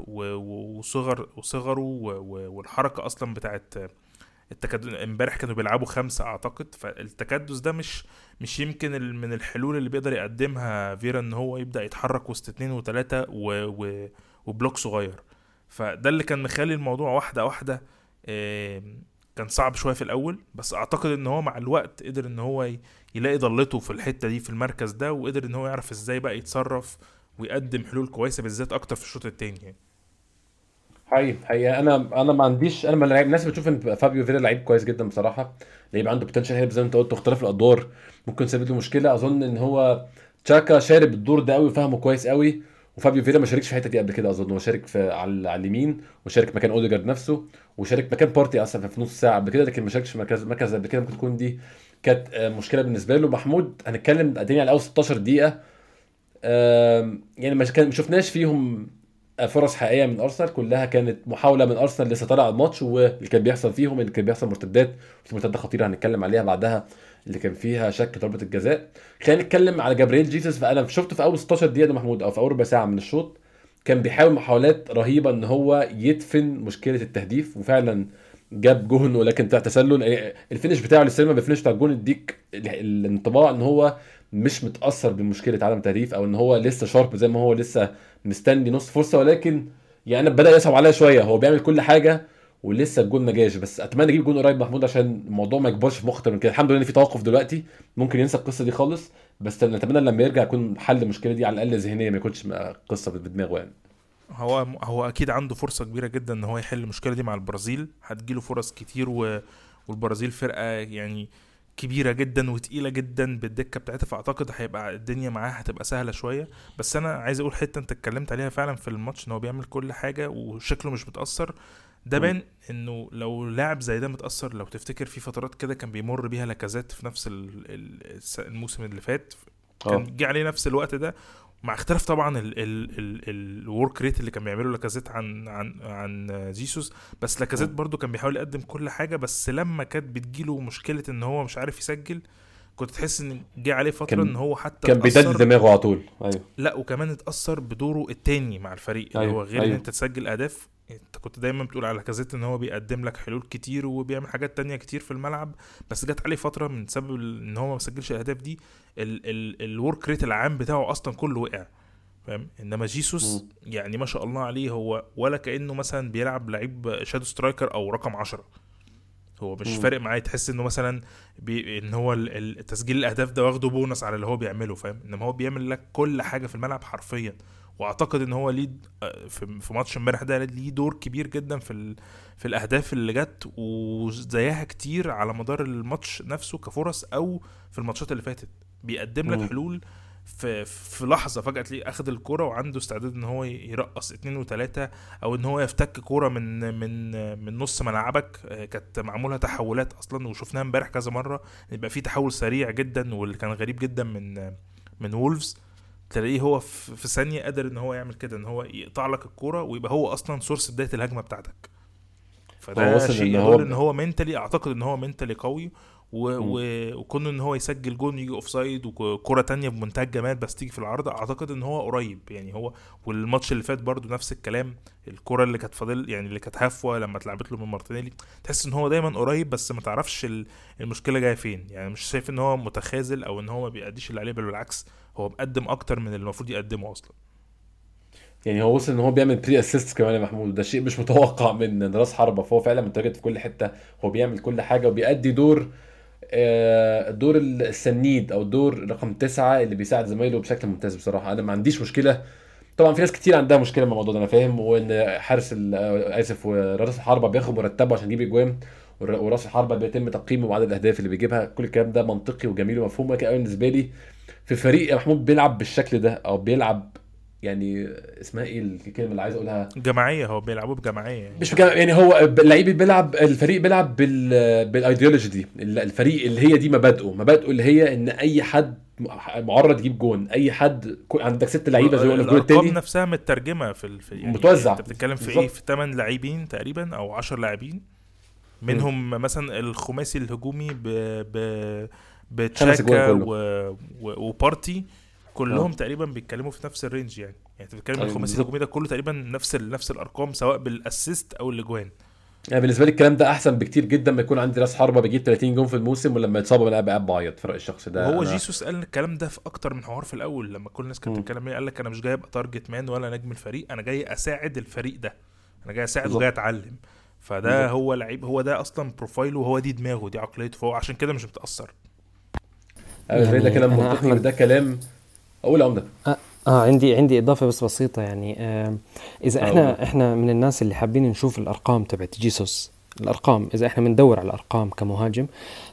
وصغره والحركه اصلا بتاعت التكدس. امبارح كانوا بيلعبوا 5 اعتقد، فالتكدس ده مش يمكن من الحلول اللي بيقدر يقدمها فييرا، ان هو يبدا يتحرك وسط 2 و3 وبلوك صغير. فده اللي كان مخلي الموضوع واحدة كان صعب شوية في الأول، بس أعتقد إن هو مع الوقت قدر إن هو يلاقي ضلته في الحتة دي في المركز ده، وقدر إن هو يعرف إزاي بقى يتصرف ويقدم حلول كويسة بالذات أكتر في الشوط التاني. يعني حقيقة أنا ما عنديش، أنا ما الناس بتشوف إن فابيو فييرا لعيب كويس جدا بصراحة، لعيب عنده بوتنشال هيلب زي ما أنت قلت، اختلاف الأدوار ممكن سبب له مشكلة. أظن إن هو تشاكا شارب الدور ده قوي، فهمه كويس قوي، وفابيو فييرا ما شاركش في الحته دي قبل كده. اظن هو شارك على اليمين، وشارك مكان اوديجارد نفسه، وشارك مكان بارتي اصلا في نص ساعه قبل كده، لكن ما شاركش في مركز قبل كده. ممكن تكون دي كانت مشكله بالنسبه له. محمود هنتكلم قدامي على اول 16 دقيقه، يعني ما شفناش فيهم فرص حقيقيه من ارسنال، كلها كانت محاوله من ارسنال لسه طالع الماتش، واللي كان بيحصل فيهم اللي كان بيحصل مرتدات خطيره هنتكلم عليها بعدها، اللي كان فيها شك ضربه الجزاء. خلينا نتكلم على جابرييل جيسوس. فانا شفته في اول 16 دقيقه ده محمود، او في اول ربع ساعه من الشوط، كان بيحاول محاولات رهيبه ان هو يدفن مشكله التهديف، وفعلا جاب جون ولكن بتاع تسلل. الفينش بتاعه للسينما بفنش بتاع الجون اديك الانطباع ان هو مش متاثر بمشكله عدم تهديف، او ان هو لسه شارب زي ما هو لسه مستني نص فرصه، ولكن يعني بدا يصعب عليها شويه. هو بيعمل كل حاجه ولسه الجول ما جاش، بس اتمنى اجيب جول قريب محمود عشان الموضوع ما يكبرش في مخ اكتر من كده. الحمد لله ان في توقف دلوقتي، ممكن ينسى القصه دي خالص، بس اتمنى لما يرجع يكون حل المشكله دي على الاقل ذهنيا، ما يكونش قصه بدماغه. يعني هو اكيد عنده فرصه كبيره جدا ان هو يحل المشكله دي مع البرازيل، هتجيله فرص كتير، والبرازيل فرقه يعني كبيره جدا وتقيله جدا بالدكه بتاعتها، فاعتقد هيبقى الدنيا معاه هتبقى سهله شويه. بس انا عايز اقول حته انت اتكلمت عليها فعلا في الماتش، ان هو بيعمل كل حاجه وشكله مش متاثر. ده بان انه لو لاعب زي ده متاثر، لو تفتكر في فترات كده كان بيمر بيها لاكازيت في نفس الموسم اللي فات، كان جه عليه نفس الوقت ده، مع اختلاف طبعا الورك ريت اللي كان بيعمله لاكازيت عن جيسوس. بس لاكازيت برضو كان بيحاول يقدم كل حاجه، بس لما كانت بتجيله مشكله ان هو مش عارف يسجل، كنت تحس ان جه عليه فتره ان هو حتى كان بيدد دماغه على طول. ايوه، لا وكمان اتاثر بدوره التاني مع الفريق، اللي هو غير ان انت تسجل اهداف، انت كنت دايما بتقول على لاكازيت ان هو بيقدم لك حلول كتير وبيعمل حاجات تانية كتير في الملعب, بس جت عليه فتره من سبب ان هو ما سجلش الاهداف دي الورك ريت العام بتاعه اصلا كله وقع, فاهم؟ انما جيسوس يعني ما شاء الله عليه, هو ولا كانه مثلا بيلعب لعيب شادو سترايكر او رقم 10, هو مش فارق معايا. تحس انه مثلا ان هو التسجيل الاهداف ده واخده بونص على اللي هو بيعمله, فاهم؟ انما هو بيعمل لك كل حاجه في الملعب حرفيا, واعتقد ان هو ليه في ماتش امبارح ده ليه دور كبير جدا في الاهداف اللي جت, وزيها كتير على مدار الماتش نفسه كفرص او في الماتشات اللي فاتت. بيقدم لك حلول في لحظه فجاه ليه اخذ الكره وعنده استعداد ان هو يرقص 2 و3, او ان هو يفتك كره من نص ملعبك. كانت معمولها تحولات اصلا, وشفناها امبارح كذا مره يبقى في تحول سريع جدا, واللي كان غريب جدا من وولفز تلاقيه هو في ثانيه قادر ان هو يعمل كده, ان هو يقطع لك الكره ويبقى هو اصلا سورس بدايه الهجمه بتاعتك. فده شيء يقول ان هو منتلي, اعتقد ان هو منتلي قوي, وكون ان هو يسجل جون يجي اوفسايد وكره تانية بمنتهى الجمال بس تيجي في العارضه. اعتقد ان هو قريب يعني, هو والماتش اللي فات برضو نفس الكلام, الكره اللي كانت فاضل يعني اللي كانت هفوه لما اتلعبت له من مارتينيلي, تحس ان هو دايما قريب بس ما تعرفش المشكله جايه فين. يعني مش شايف ان هو متخاذل او ان هو ما بيقديش اللي عليه, بل بالعكس هو مقدم اكتر من اللي المفروض يقدمه اصلا. يعني هو وصل ان هو بيعمل بري اسيست كمان يا محمود, ده شيء مش متوقع من راس حربه, فهو فعلا متواجد في كل حته, هو بيعمل كل حاجه وبيأدي دور السنيد او دور رقم 9 اللي بيساعد زمايله بشكل ممتاز. بصراحه انا ما عنديش مشكله, طبعا في ناس كتير عندها مشكله مع الموضوع ده انا فاهم, وان حارس اسف وراس الحربه بياخد مرتبه عشان يجيب اجوان, وراس الحربه بيتم تقييمه بعدد الاهداف اللي بيجيبها, كل الكلام ده منطقي وجميل ومفهوم. لكن بالنسبه لي في فريق يا محمود بيلعب بالشكل ده, او بيلعب يعني اسمها ايه الكلمه اللي عايز اقولها, جماعيه, هو بيلعبوا بجماعيه يعني. مش يعني هو اللعيب بيلعب, الفريق بيلعب بالايديولوجي دي, الفريق اللي هي دي مبادئه اللي هي ان اي حد معرض يجيب جون, اي حد عندك 6 لعيبه زي الجون التاني الارقام نفسها مترجمه في يعني متوزع. انت بتتكلم في بالزبط. ايه, في 8 لاعبين تقريبا او 10 لاعبين منهم مثلا الخماسي الهجومي بتشاكا وبارتي كلهم تقريبا بيتكلموا في نفس الرينج يعني بيتكلموا الخماسي الهجومي ده كله تقريبا نفس الارقام سواء بالاسيست او الاجوان. يعني بالنسبه لي الكلام ده احسن بكتير جدا ما يكون عندي راس حربه بيجيب 30 جون في الموسم ولما يتصاب انا بقى بعيط. فرق الشخص ده هو جيسوس قال الكلام ده في اكتر من حوار في الاول لما كل الناس كانت بتتكلم, قال لك انا مش جاي ابقى تارجت مان ولا نجم الفريق, انا جاي اساعد الفريق ده, انا جاي اساعد وجاي اتعلم. فده بالزبط. هو لعيب, هو ده اصلا بروفايله, هو دي دماغه, دي عقليته, فهو عشان كده مش بتاثر. يعني ده كلام منطقي, ده كلام اقول عمده. عندي اضافه بس بسيطه يعني. اذا احنا من الناس اللي حابين نشوف الارقام تبعت جيسوس, الارقام اذا احنا بندور على الارقام كمهاجم,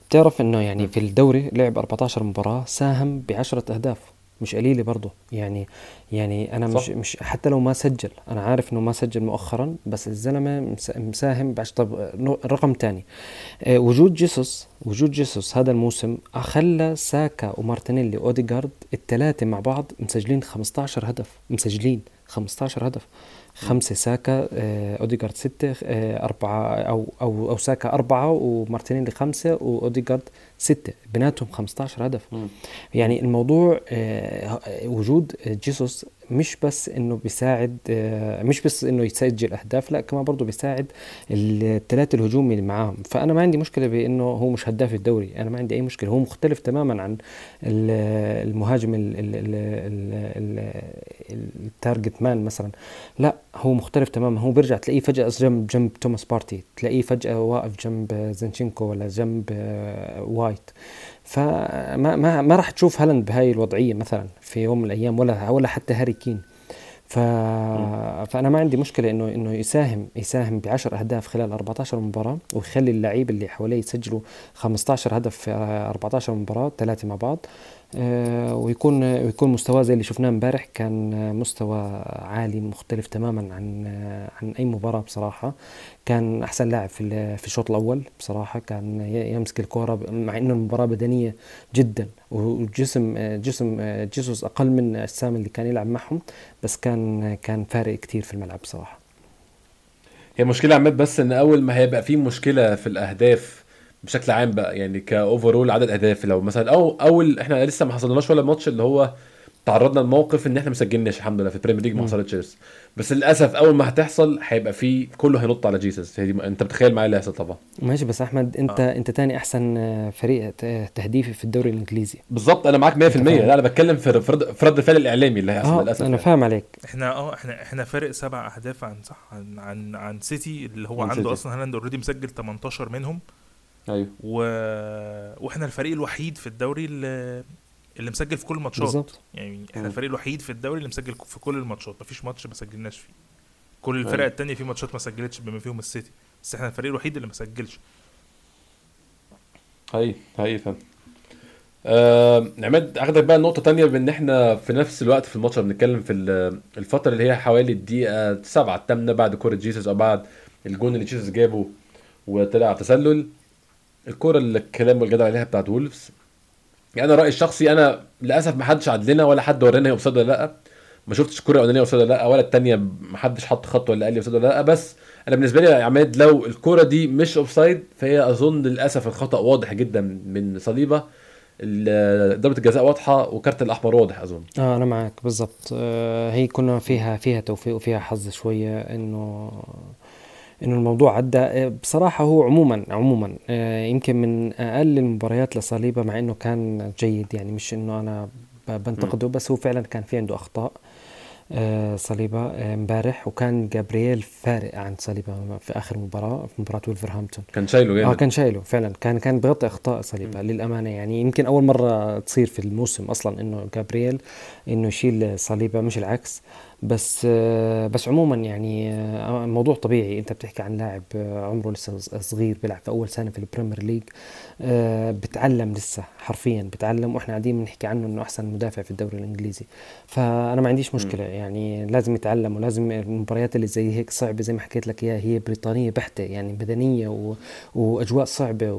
بتعرف انه يعني في الدوري لعب 14 مباراه ساهم ب10 اهداف, مش قليله برضه يعني انا صح. مش حتى لو ما سجل, انا عارف انه ما سجل مؤخرا, بس الزلمه مساهم ب10. طب رقم تاني, وجود جيسوس هذا الموسم خلى ساكا ومارتينيلي اوديغارد الثلاثه مع بعض مسجلين 15 هدف, مسجلين 15 هدف, 5 ساكا, اوديغارد 6, 4 او ساكا 4 ومارتينيلي 5 واوديغارد 6, بيناتهم 15 هدف. يعني الموضوع وجود جيسوس مش بس انه بيساعد, مش بس انه يسجل اهداف, لا كمان برضه بيساعد الثلاثه الهجومي اللي معاهم. فانا ما عندي مشكله بانه هو مش هداف الدوري, انا ما عندي اي مشكله, هو مختلف تماما عن المهاجم التارجت مان مثلا, لا هو مختلف تماما. هو بيرجع تلاقيه فجاه جنب توماس بارتي, تلاقيه فجاه واقف جنب زينشينكو ولا جنب وايت. فما ما ما راح تشوف هالاند بهاي الوضعيه مثلا في يوم من الايام, ولا حتى هاري كين. فانا ما عندي مشكله انه يساهم ب10 اهداف خلال 14 مباراه, ويخلي اللعيب اللي حواليه يسجلوا 15 هدف في 14 مباراه 3 مع بعض, ويكون مستوى زي اللي شفناه امبارح, كان مستوى عالي مختلف تماما عن اي مباراه. بصراحه كان احسن لاعب في الشوط الاول, بصراحه كان يمسك الكره مع انه المباراه بدنيه جدا, وجسم جيسوس اقل من اجسام اللي كان يلعب معهم, بس كان فارق كتير في الملعب بصراحه. هي مشكله عماد, بس ان اول ما هيبقى في مشكله في الاهداف بشكل عام بقى, يعني كاوفرول عدد اهداف, لو مثلا اول احنا لسه ما حصلناش ولا ماتش اللي هو تعرضنا لموقف ان احنا مسجلناش الحمد لله في البريمير ليج ما حصلتش لسه, بس للاسف اول ما هتحصل هيبقى فيه كله هينط على جيسس. انت بتخيل معايا اللي هيحصل طبعا. ماشي بس احمد انت انت تاني احسن فريق تهديفي في الدوري الانجليزي. بالظبط انا معاك 100%. لا انا بتكلم في رد الفعل الاعلامي اللي هيحصل للاسف. انا فاهم عليك. احنا فرق 7 أهداف عن صح عن سيتي اللي هو عنده اصلا هالاند اوريدي مسجل 18 منهم. ايوه واحنا الفريق الوحيد في الدوري اللي مسجل في كل الماتشات. يعني احنا الفريق الوحيد في الدوري اللي مسجل في كل الماتشات, مفيش ماتش ما سجلناش فيه. كل الفرق التانية في ماتشات ما سجلتش بما فيهم السيتي, بس احنا الفريق الوحيد اللي ما سجلش. هاي فهم. عماد اخدك بقى النقطة تانية بان احنا في نفس الوقت في الماتش بنتكلم في الفترة اللي هي حوالي الدقيقة 7-8 بعد كرة جيسوس او بعد الجون اللي جيسوس جابه وطلع تسلل. الكرة اللي الكلام والجدل عليها بتاعت وولفز, يعني انا رايي الشخصي انا للاسف ما حدش عدلنا ولا حد ورينا هي اوفسايد ولا لا. ما شفتش الكره الاولانيه اوفسايد ولا لا, ولا الثانيه ما حدش حط خط ولا قال لي اوفسايد ولا لا. بس انا بالنسبه لي يا عماد لو الكره دي مش اوفسايد فهي اظن للاسف الخطا واضح جدا من صليبه, ضربه الجزاء واضحه وكارت الاحمر واضح اظن. انا معاك بالظبط. هي كنا فيها توفيق وفيها حظ شويه انه الموضوع عدى بصراحه. هو عموما يمكن من اقل المباريات لصليبه, مع انه كان جيد, يعني مش انه انا بنتقده, بس هو فعلا كان في عنده اخطاء. صليبه امبارح, وكان جابرييل فارق عن صليبه في اخر مباراه, في مباراه ولفرهامبتون كان شايله جامد. كان شايله فعلا, كان بيغطي اخطاء صليبه للامانه. يعني يمكن اول مره تصير في الموسم اصلا انه جابرييل انه يشيل صليبه مش العكس. بس عموما يعني الموضوع طبيعي. انت بتحكي عن لاعب عمره لسه صغير بيلعب في اول سنه في البريمير ليج, بتعلم لسه, حرفيا بتعلم, واحنا قاعدين بنحكي عنه انه احسن مدافع في الدوري الانجليزي. فانا ما عنديش مشكله, يعني لازم يتعلم, ولازم المباريات اللي زي هيك صعبه زي ما حكيت لك اياها هي بريطانيه بحته, يعني بدنيه واجواء صعبه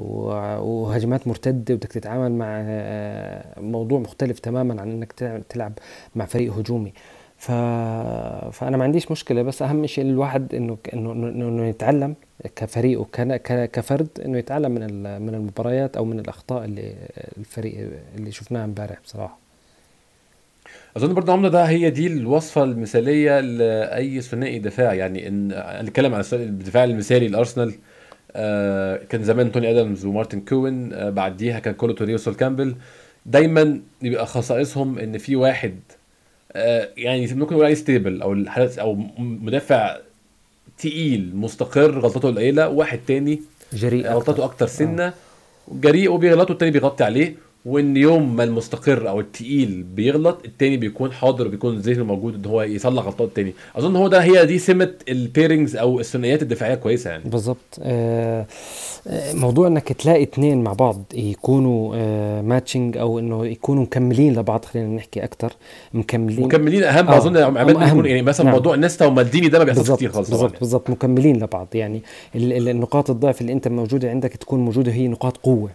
وهجمات مرتده, وبدك تتعامل مع موضوع مختلف تماما عن انك تلعب مع فريق هجومي. فانا ما عنديش مشكله, بس اهم شيء الواحد انه يتعلم كفريق وكفرد, انه يتعلم من المباريات او من الاخطاء اللي الفريق اللي شفناها امبارح بصراحه. اظن برضه عمده ده هي دي الوصفه المثاليه لاي ثنائي دفاع. يعني ان الكلام عن الدفاع المثالي لارسنال كان زمان توني ادمز ومارتن كوين, بعديها كان كولو توريه وسول كامبل. دايما يبقى خصائصهم ان في واحد يعني ممكن نقول عليه ستيبل او مدافع تقيل مستقر غلطاته قليله, واحد تاني جريء غلطاته اكتر سنه جريء وبيغلطه التاني بيغطي عليه. وان يوم ما المستقر او التقيل بيغلط التاني بيكون حاضر وبيكون ذهنه موجود ان هو يصلح غلطات التاني. اظن هو ده هي دي سمه البيرنجز او الثنائيات الدفاعيه كويسه يعني. بالظبط. موضوع انك تلاقي اتنين مع بعض يكونوا ماتشنج او انه يكونوا مكملين لبعض, خلينا نحكي اكتر مكملين اهم. اظن عماد يكون يعني مثلا نعم. موضوع نستا ومالديني ده ما بيحصلش كتير خالص. بالظبط مكملين لبعض, يعني النقاط الضعف اللي انت موجوده عندك تكون موجوده, هي نقاط قوه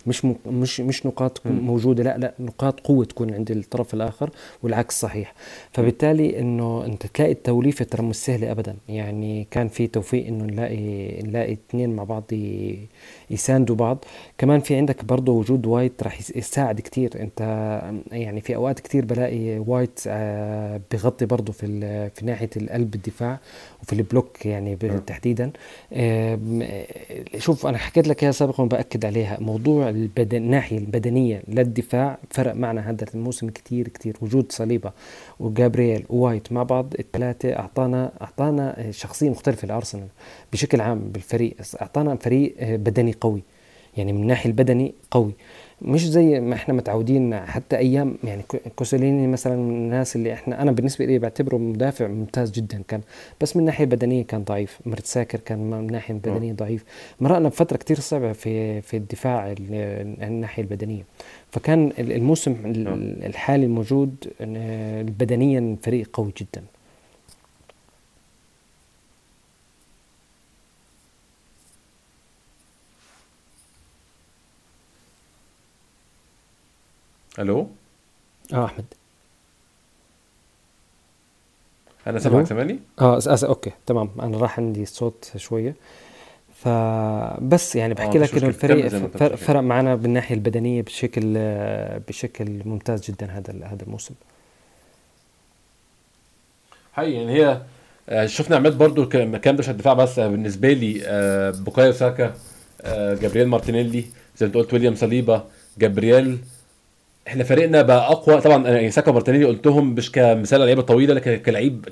مش نقاط موجوده, لا نقاط قوه تكون عند الطرف الاخر والعكس صحيح. فبالتالي انه انت تلاقي التوليفه ترى مش سهله ابدا. يعني كان في توفيق انه نلاقي اتنين مع بعض يساندوا بعض. كمان في عندك برضه وجود وايت راح يساعد كتير. انت يعني في اوقات كتير بلاقي وايت بيغطي برضه في ناحيه القلب الدفاع وفي البلوك يعني تحديدا. شوف انا حكيت لك اياها سابقا وباكد عليها, موضوع الناحيه البدنيه للدفاع فرق معنا هذا الموسم كتير. وجود صليبه وجابرييل ووايت مع بعض الثلاثه اعطانا شخصيه مختلفه لارسنال بشكل عام بالفريق. اعطانا فريق بدني قوي, يعني من ناحيه البدني قوي, مش زي ما احنا متعودين. حتى ايام يعني كوسيليني مثلا من الناس اللي انا بالنسبه لي بعتبره مدافع ممتاز جدا كان, بس من ناحيه بدنيه كان ضعيف. مرتساكر كان من ناحيه بدنيه ضعيف. مرقنا بفتره كتير صعبه في الدفاع الناحيه البدنيه. فكان الموسم الحالي الموجود بدنيا فريق قوي جدا. الو احمد انا سامعك تمام. اوكي تمام. انا راح عندي الصوت شويه, فبس يعني بحكي لك انه الفريق فرق معنا بالناحيه البدنيه بشكل ممتاز جدا هذا الموسم. حقيقي يعني هي شفنا عماد برضو كامبش الدفاع، بس بالنسبه لي بوكايو ساكا، جابرييل مارتينيلي، زي ما انت قلت ويليام صليبا، جابرييل. احنا فريقنا بقى اقوى طبعا. انا ساكا ومارتينيلي قلتهم مش كمثال لعيبه طويله، لكن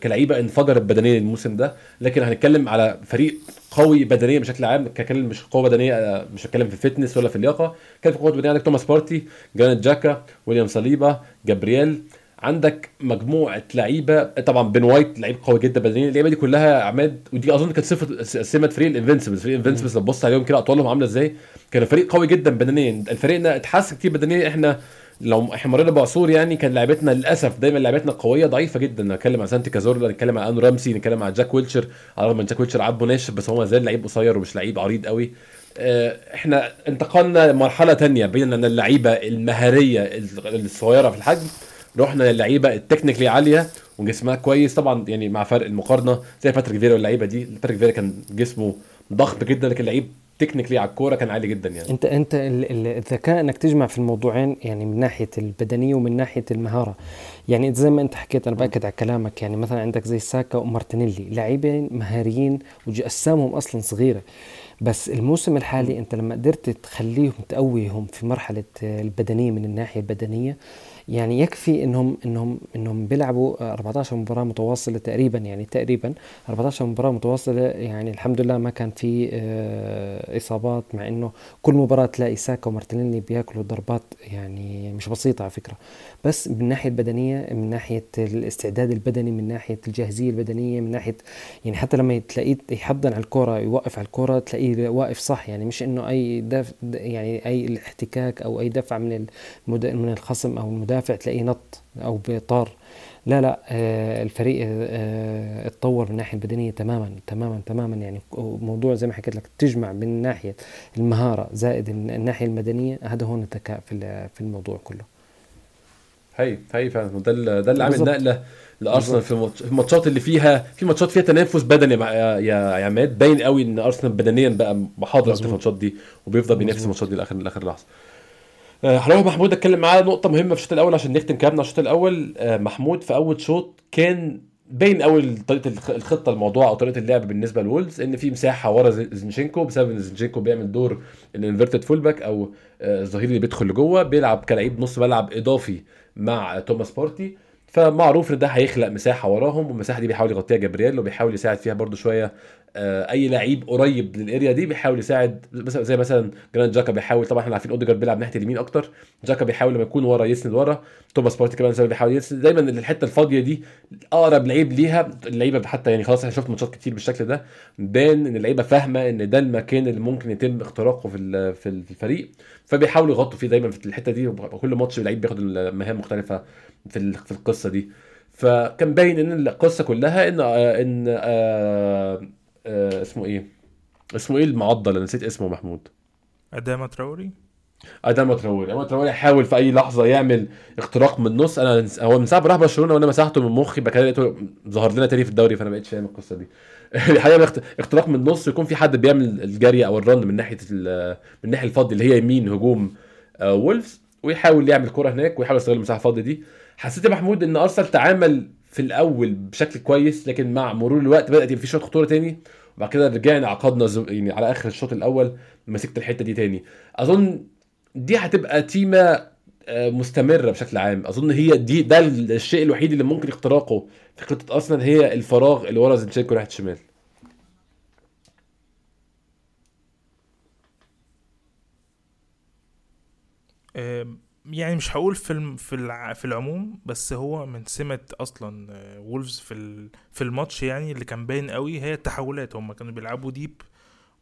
كلعيبه انفجرت بدنيا الموسم ده، لكن هنتكلم على فريق قوي بدنيا بشكل عام. هتكلم مش قوه بدنيه، مش هتكلم في الفتنس ولا في اللياقه، كان في قوه بدنيه. عندك توماس بارتي، جرانيت جاكا، ويليام صليبا، جابرييل، عندك مجموعه لعيبه. طبعا بن وايت لعيب قوي جدا بدنيا. اللعيبه دي كلها عماد، ودي اظن كانت صفه سمه فريق الانفينسيبلز. فريق الانفينسيبلز لو بص عليهم كده اطوالهم عامله ازاي، كان فريق قوي جدا بدنيا. فريقنا اتحسن كتير بدنيا. احنا لو احنا مرينا بعصور يعني، كان لعبتنا للاسف دايما لعبتنا قويه ضعيفه جدا. نتكلم عن سانتي كازورلا، نتكلم عن انو رامسي، نتكلم عن جاك ويلشر، على رغم ان جاك ويلشر عبه ناشف بس هو ما زال لعيب قصير ومش لعيب عريض قوي. احنا انتقلنا لمرحله ثانيه، بيننا من اللعيبه المهاريه الصغيره في الحجم، رحنا للعيبه التكنيكلي عاليه وجسمها كويس. طبعا يعني مع فرق المقارنه زي باتريك فيرا واللعيبه دي، باتريك فيرا كان جسمه ضخم جدا لكن لعيب تكنيكلي على الكوره كان عالي جدا. يعني انت الذكاء انك تجمع في الموضوعين، يعني من ناحيه البدنيه ومن ناحيه المهاره. يعني زي ما انت حكيت انا باكد على كلامك، يعني مثلا عندك زي ساكا ومارتينيلي لاعبين مهاريين وجسامهم اصلا صغيره، بس الموسم الحالي انت لما قدرت تخليهم تقويهم في مرحله البدنيه من الناحيه البدنيه، يعني يكفي انهم بيلعبوا 14 مباراه متواصله تقريبا 14 مباراه متواصله. يعني الحمد لله ما كان في اصابات، مع انه كل مباراه تلاقي ساكا ومارتينيلي بياكلوا ضربات يعني مش بسيطه على فكره، بس من ناحيه البدنيه، من ناحيه الاستعداد البدني، من ناحيه الجاهزيه البدنيه، من ناحيه يعني حتى لما تلاقيه يحضن على الكره يوقف على الكره تلاقيه واقف صح، يعني مش انه اي دفع يعني اي احتكاك او اي دفع من الخصم او المدافع تلاقيه نط او بيطار. لا الفريق اتطور من ناحيه بدنيه تماما. يعني موضوع زي ما حكيت لك تجمع من ناحيه المهاره زائد الناحيه المدنيه، هذا هون الذكاء في الموضوع كله. هي فعلا ده اللي عامل نقله لارسنال في الماتشات اللي فيها تنافس بدني. يا عماد باين قوي ان ارسنال بدنيا بقى محاضر في الماتشات دي وبيفضل بينافس الماتشات دي لاخر لحظه. هروح محمود اتكلم معاه نقطه مهمه في الشوط الاول عشان نختم كلامنا. الشوط الاول محمود في اول شوط كان باين اول طريقه الخطه الموضوع او طريقه اللعب بالنسبه لولز، ان في مساحه ورا زينشينكو بسبب ان زينشينكو بيعمل دور الانفيرتد فول باك او الظهير اللي بيدخل لجوه، بيلعب كلاعب نص ملعب اضافي مع توماس بارتي، فمعروف ان ده هيخلق مساحه وراهم، والمساحه دي بيحاول يغطيها جابرييل وبيحاول يساعد فيها برده شويه اي لعيب قريب للاريا دي بيحاول يساعد، زي مثلا جرانيت جاكا بيحاول. طبعا احنا عارفين اوديجارد بيلعب ناحيه اليمين اكتر، جاكا بيحاول لما يكون ورا يسند ورا، توماس بارتي كمان زي بيحاول يسند دايما الحته الفاضيه دي اقرب لعيب ليها اللعيبه. حتى يعني خلاص احنا شفت ماتشات كتير بالشكل ده، بان ان اللعيبه فاهمه ان ده المكان اللي ممكن يتم اختراقه في الفريق، فبيحاولوا يغطوا فيه دايما في الحته دي، وكل ماتش لعيب بياخد مهام مختلفه في القصه دي. فكان باين ان القصه كلها ان اسمه ايه المعضله اللي نسيت اسمه محمود، اداما تراوري حاول في اي لحظه يعمل اختراق من النص. انا هو من ساعه راح برشلونه وانا مسحته من مخي، بقى لقيته ظهر لنا تاني في الدوري، فانا بقيت فاهم القصه دي. الحقيقه اختراق من النص يكون في حد بيعمل الجري او الرن من ناحيه الناحيه الفاضيه اللي هي يمين هجوم وولفز، ويحاول يعمل كره هناك ويحاول يستغل المساحه الفاضيه دي. حسيت يا محمود ان ارسنال تعامل في الاول بشكل كويس، لكن مع مرور الوقت بدات في شويه خطوره تاني، وبعد كده رجعنا عقدنا يعني على اخر الشوط الاول مسكت الحته دي تاني. اظن دي هتبقى تيمه مستمره بشكل عام. اظن هي ده الشيء الوحيد اللي ممكن اختراقه في خطه اصلا، هي الفراغ اللي ورا زينشينكو ناحيه الشمال. يعني مش هقول في العموم، بس هو من سمة اصلا وولفز في الماتش، يعني اللي كان باين قوي هي التحولات. هم كانوا بيلعبوا ديب،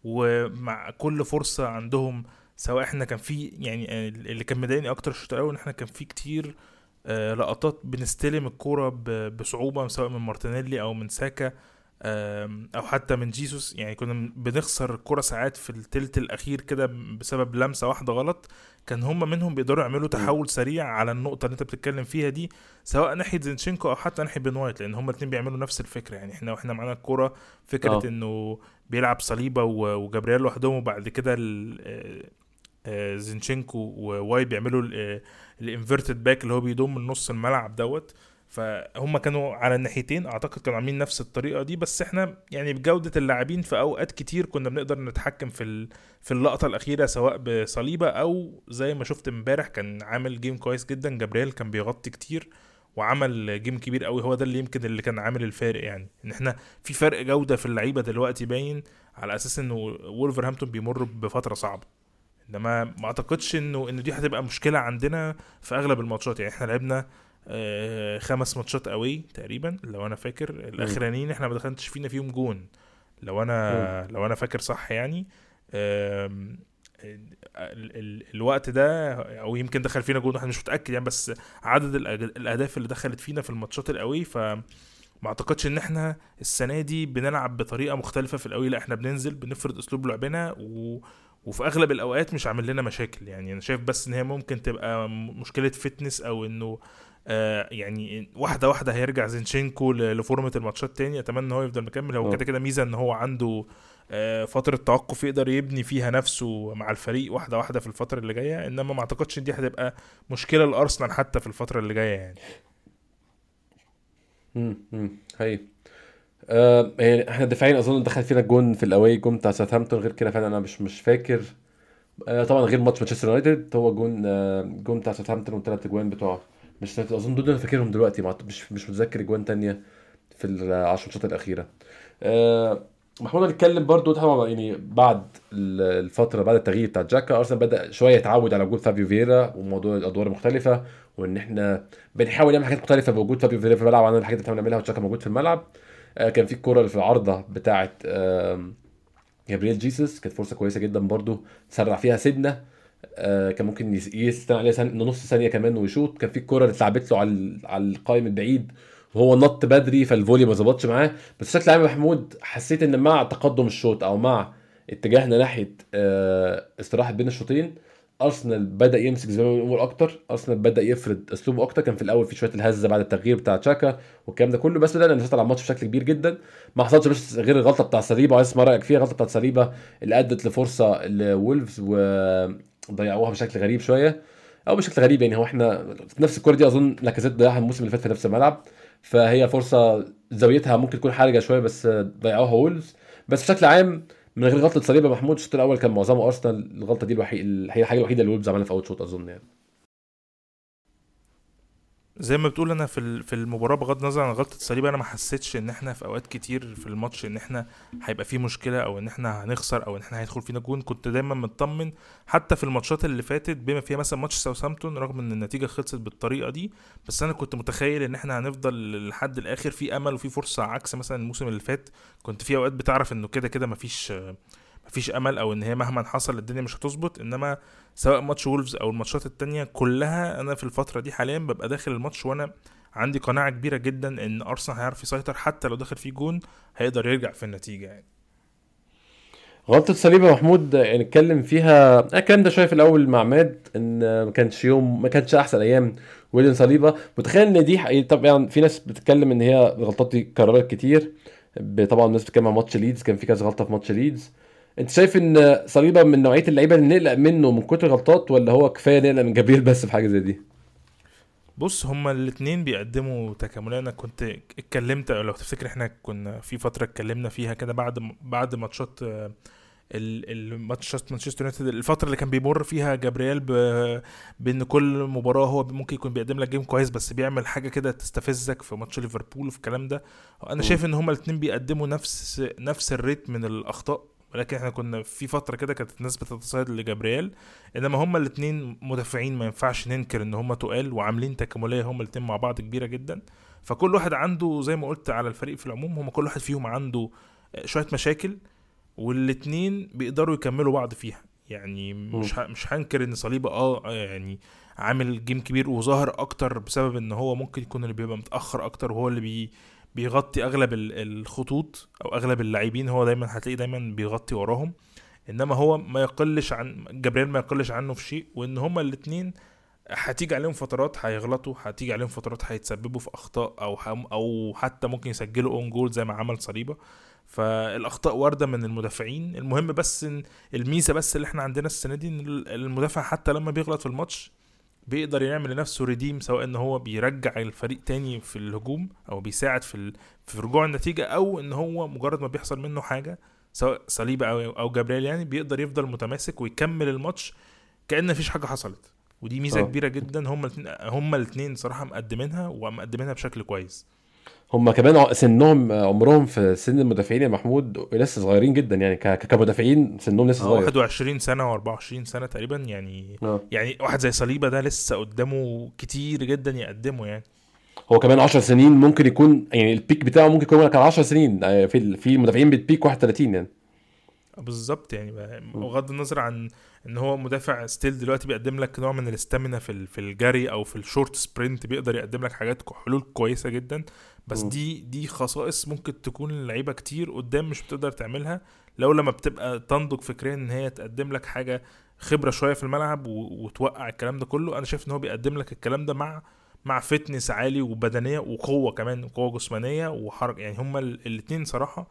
ومع كل فرصه عندهم سواء احنا كان في يعني اللي كان مضايقني اكتر الشوط الاول ان احنا كان في كتير لقطات بنستلم الكوره بصعوبه، سواء من مارتينيلي او من ساكا او حتى من جيسوس. يعني كنا بنخسر الكرة ساعات في الثلث الاخير كده بسبب لمسه واحده غلط. كان هم منهم بيقدروا يعملوا تحول سريع على النقطه اللي انت بتتكلم فيها دي، سواء ناحيه زينشينكو او حتى ناحيه بن وايت، لان هم الاثنين بيعملوا نفس الفكره. يعني احنا واحنا معانا الكرة فكره انه بيلعب صليبه وجابرييل لوحدهم، وبعد كده زينشينكو وواي بيعملوا الانفيرتد باك اللي هو بيضم النص الملعب دوت. فهم كانوا على الناحيتين اعتقد كانوا عاملين نفس الطريقه دي, بس احنا يعني بجوده اللاعبين في اوقات كتير كنا بنقدر نتحكم في اللقطه الاخيره, سواء بصليبه او زي ما شفت امبارح كان عامل جيم كويس جدا جبريل, كان بيغطي كتير وعمل جيم كبير قوي. هو ده اللي يمكن اللي كان عامل الفارق, يعني ان احنا في فرق جوده في اللعيبه دلوقتي باين, على اساس انه وولفرهامبتون بيمر بفتره صعبه, انما ما اعتقدش انه دي هتبقى مشكله عندنا في اغلب الماتشات. يعني احنا لعبنا 5 ماتشات قوي تقريبا لو انا فاكر, الاخرانيين احنا ما دخلتش فينا فيهم جون لو انا فاكر صح, يعني الوقت ده او يمكن دخل فينا جون احنا مش متاكد يعني, بس عدد الاهداف اللي دخلت فينا في الماتشات القوي, فما اعتقدش ان احنا السنه دي بنلعب بطريقه مختلفه في القوي, لا احنا بننزل بنفرض اسلوب لعبنا وفي اغلب الاوقات مش عامل لنا مشاكل. يعني انا شايف بس ان هي ممكن تبقى مشكله فتنس, او انه يعني واحده واحده هيرجع زينشينكو لفورمه الماتشات تاني. اتمنى ان هو يفضل مكمل, هو كده كده ميزه ان هو عنده فتره توقف يقدر يبني فيها نفسه مع الفريق واحده واحده في الفتره اللي جايه, انما ما اعتقدش ان دي هتبقى مشكله لارسنال حتى في الفتره اللي جايه. يعني هي يعني احنا دفاعيا اظن دخل فينا جون في الاواي, جون بتاع ساوثهامبتون, غير كده فعلا انا مش فاكر طبعا غير ماتش مانشستر يونايتد, هو جون بتاع ساوثهامبتون والثلاث اجوان بتوعه مش اظن دول انا فاكرهم دلوقتي, مش متذكر اجوان تانية في ال10 ماتشات الاخيره. محمود هنتكلم برضو طبعا يعني بعد الفتره بعد التغيير بتاع جاكا, ارسنال بدا شويه يتعود على وجود فابيو فيرا وموضوع الادوار مختلفه, وان احنا بنحاول نعمل حاجات مختلفه بوجود فابيو فيرا في الملعب عن الحاجات اللي بنعملها وجاكا موجود في الملعب. كان في الكره اللي في العارضه بتاعه جابرييل جيسوس, كانت فرصه كويسه جدا برضو تسرع فيها سيدنا, كان ممكن يستنى عليها نص ثانيه كمان ويشوط. كان في الكره اللي اتلعبت له على القائم البعيد وهو نط بدري فالفولي ما ظبطش معاه. بس بشكل عام محمود حسيت ان مع تقدم الشوط او مع اتجاهنا ناحيه استراحه بين الشوطين ارسنال بدا يمسك زي ما بنقول اكتر, ارسنال بدا يفرض اسلوبه اكتر. كان في الاول في شويه الهزه بعد التغيير بتاع تشاكا والكلام ده كله, بس بدانا نسيطر على الماتش بشكل كبير جدا. ما حصلش بس غير الغلطه بتاع صليبه, عايز اسمع رايك فيها. الغلطه بتاع صليبه اللي ادت لفرصه لولفز وضيعوها بشكل غريب شويه, او بشكل غريب يعني هو احنا نفس الكره دي اظن لاكازيت ضيعها الموسم اللي فات في نفس الملعب, فهي فرصه زاويتها ممكن تكون حرجه شويه بس ضيعوها وولفز. بس بشكل عام من غير غلطه صليبه محمود الشوط الاول كان معظمه ارسنال, الغلطه دي الحاجه الوحيده اللي وولفز عملها في اول شوط اظن. يعني زي ما بتقول انا في المباراه بغض النظر عن غلطه صليبه, انا ما حسيتش ان احنا في اوقات كتير في الماتش ان احنا هيبقى فيه مشكله او ان احنا هنخسر او ان احنا هيدخل فينا جون. كنت دايما مطمن حتى في الماتشات اللي فاتت, بما فيها مثلا ماتش ساوثهامبتون رغم ان النتيجه خلصت بالطريقه دي, بس انا كنت متخيل ان احنا هنفضل لحد الاخر في امل وفي فرصه, عكس مثلا الموسم اللي فات كنت في اوقات بتعرف انه كده كده مفيش امل او ان هي مهما حصل الدنيا مش هتظبط. انما سواء ماتش وولفز او الماتشات التانية كلها انا في الفتره دي حاليا ببقى داخل الماتش وانا عندي قناعه كبيره جدا ان ارسنال هيعرف يسيطر, حتى لو دخل فيه جون هيقدر يرجع في النتيجه. يعني غلطه صليبه محمود يعني نتكلم فيها الكلام ده شويه في الاول مع عماد, ان ما كانش احسن ايام ويلين صليبه. متخيل ان دي طبعا في ناس بتتكلم ان هي غلطات دي اتكررت كتير, طبعا الناس بتتكلم عن ماتش ليدز كان في كذا غلطه في ماتش ليدز. انت شايف ان صليبه من نوعيه اللعيبه اللي نقلق منه من كتر غلطات, ولا هو كفايه نقلق من جبريل بس في حاجه زي دي؟ بص هما الاثنين بيقدموا تكاملات. انا كنت اتكلمت لو تفتكر احنا كنا في فتره اتكلمنا فيها كده بعد ماتشات الماتشات مانشستر يونايتد, الفتره اللي كان بيمر فيها جبريل بان كل مباراه هو ممكن يكون بيقدم لك جيم كويس بس بيعمل حاجه كده تستفزك في ماتش ليفربول وفي الكلام ده. انا شايف ان هما الاثنين بيقدموا نفس الريت من الاخطاء, ولكن احنا كنا في فتره كده كانت الناس بتتصيد لجبريل, انما هما الاثنين مدافعين ما ينفعش ننكر ان هما تقال وعاملين تكامليه هما الاثنين مع بعض كبيره جدا. فكل واحد عنده زي ما قلت على الفريق في العموم, هما كل واحد فيهم عنده شويه مشاكل والاثنين بيقدروا يكملوا بعض فيها. يعني مش هنكر ان صليبه يعني عامل جيم كبير وظاهر اكتر بسبب ان هو ممكن يكون اللي بيبقى متاخر اكتر, وهو اللي بيغطي اغلب الخطوط او اغلب اللاعبين, هو دايما هتلاقيه دايما بيغطي وراهم. انما هو ما يقلش عن جبريل, ما يقلش عنه في شيء, وان هما الاثنين هتيجي عليهم فترات هيغلطوا, هتيجي عليهم فترات هيتسببوا في اخطاء او حتى ممكن يسجلوا اون جول زي ما عمل صليبه. فالاخطاء وارده من المدافعين. المهم بس الميزه بس اللي احنا عندنا السنه دي ان المدافع حتى لما بيغلط في الماتش بيقدر يعمل لنفسه ريديم، سواء ان هو بيرجع الفريق تاني في الهجوم او بيساعد في رجوع النتيجه، او ان هو مجرد ما بيحصل منه حاجه سواء صليبه او جبريل يعني بيقدر يفضل متماسك ويكمل الماتش كأن مفيش حاجه حصلت. ودي ميزه كبيره جدا هما الاثنين صراحه مقدمينها ومقدمينها بشكل كويس. هما كمان سنهم عمرهم في سن المدافعين يا محمود لسه صغيرين جدا، يعني كمدافعين سنهم لسه صغير، 21 سنه و24 سنه تقريبا يعني يعني واحد زي صليبه ده لسه قدامه كتير جدا يقدمه. يعني هو كمان 10 سنين ممكن يكون يعني البيك بتاعه، ممكن يكون كان 10 سنين في المدافعين بتبيك 31 يعني بالظبط. يعني بغض النظر عن ان هو مدافع ستيل دلوقتي بيقدم لك نوع من الاستامينا في الجري او في الشورت سبرنت، بيقدر يقدم لك حاجات حلول كويسه جدا. بس دي خصائص ممكن تكون اللعيبه كتير قدام مش بتقدر تعملها لما بتبقى تنضج فكريا ان هي تقدم لك حاجه خبره شويه في الملعب وتوقع الكلام ده كله. انا شايف ان هو بيقدم لك الكلام ده مع فتنس عالي وبدنيه وقوه، كمان قوه جسمانيه وحركه. يعني هما الاثنين صراحه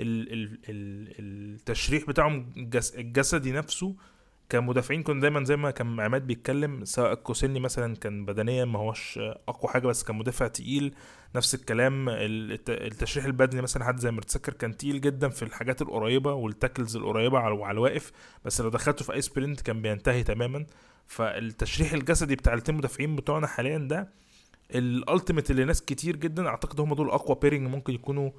التشريح بتاعهم الجسدي نفسه كمدافعين، كنا دايما زي ما كان عماد بيتكلم، سواء كوسيلي مثلا كان بدنيا ما هوش اقوى حاجه بس كان مدافع تقيل، نفس الكلام التشريح البدني مثلا حد زي مرتسكر كان تقيل جدا في الحاجات القريبه والتاكلز القريبه على الواقف، بس لو دخلته في اي سبرنت كان بينتهي تماما. فالتشريح الجسدي بتاع الاثنين مدافعين بتوعنا حاليا ده الالتيميت اللي ناس كتير جدا اعتقد هم دول اقوى بيرنج ممكن يكونوا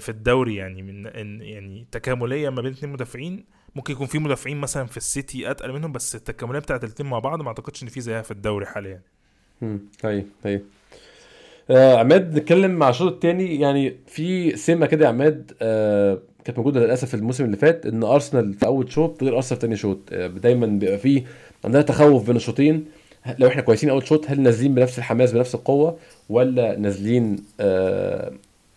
في الدوري. يعني يعني تكامليه ما بين اثنين مدافعين، ممكن يكون في مدافعين مثلا في السيتي اتقل منهم، بس التكامليه بتاعه الاثنين مع بعض ما اعتقدش ان في زيها في الدوري حاليا. طيب عماد نتكلم مع الشوط الثاني. يعني في سمه كده يا عماد كانت موجوده للاسف الموسم اللي فات، ان ارسنال في اول شوط غير ارسنال في ثاني شوط. دايما بيبقى فيه عندنا تخوف بين الشوطين، لو احنا كويسين اول شوط هل نازلين بنفس الحماس بنفس القوه، ولا نازلين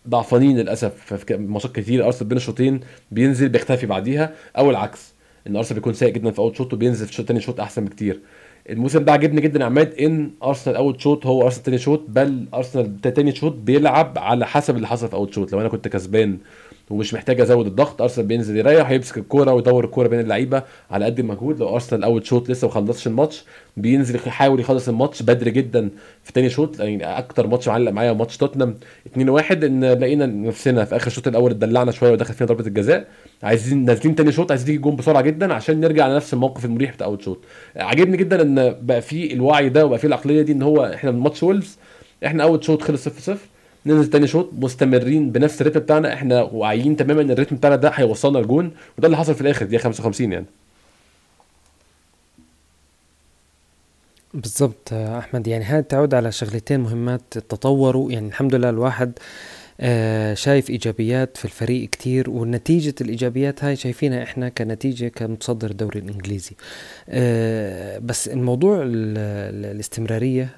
ضعفانين للاسف في ماتشات كتير ارسنال بين الشوطين بينزل بيختفي بعديها، او العكس ان ارسنال بيكون سيء جدا في اول شوط وبينزل في ثاني شوط احسن بكتير. الموسم ده عجبني جدا عماد ان ارسنال اول شوط هو ارسنال ثاني شوط، بل ارسنال ثاني شوط بيلعب على حسب اللي حصل في اول شوط. لو انا كنت كسبان ومش محتاج ازود الضغط ارسنال بينزل يريح يمسك الكوره ويدور الكوره بين اللعيبه على قد المجهود. لو ارسنال اول شوط لسه ما خلصش الماتش بينزل يحاول يخلص الماتش بدري جدا في ثاني شوط. يعني اكتر ماتش معلق معايا ماتش توتنهام 2-1، ان لقينا نفسنا في اخر الشوط الاول اتدلعنا شويه ودخل فينا ضربه الجزاء، عايزين نازلين ثاني شوط عايزين نجيب جون بسرعه جدا عشان نرجع لنفس الموقف المريح بتاع اول شوط. عجبني جدا ان بقى في الوعي ده وبقى في العقليه دي، ان هو احنا ماتش وولفز احنا اول شوط خلص 0-0 ننزل تاني شوط مستمرين بنفس الريتم بتاعنا، احنا واعيين تماما ان الريتم بتاعنا ده هيوصلنا لجون، وده اللي حصل في الاخر دي 55 يعني بالظبط. احمد يعني هذا تعود على شغلتين مهمات تطوروا، يعني الحمد لله الواحد شايف ايجابيات في الفريق كتير، ونتيجه الايجابيات هاي شايفينها احنا كنتيجه كمتصدر الدوري الانجليزي. بس الموضوع الاستمراريه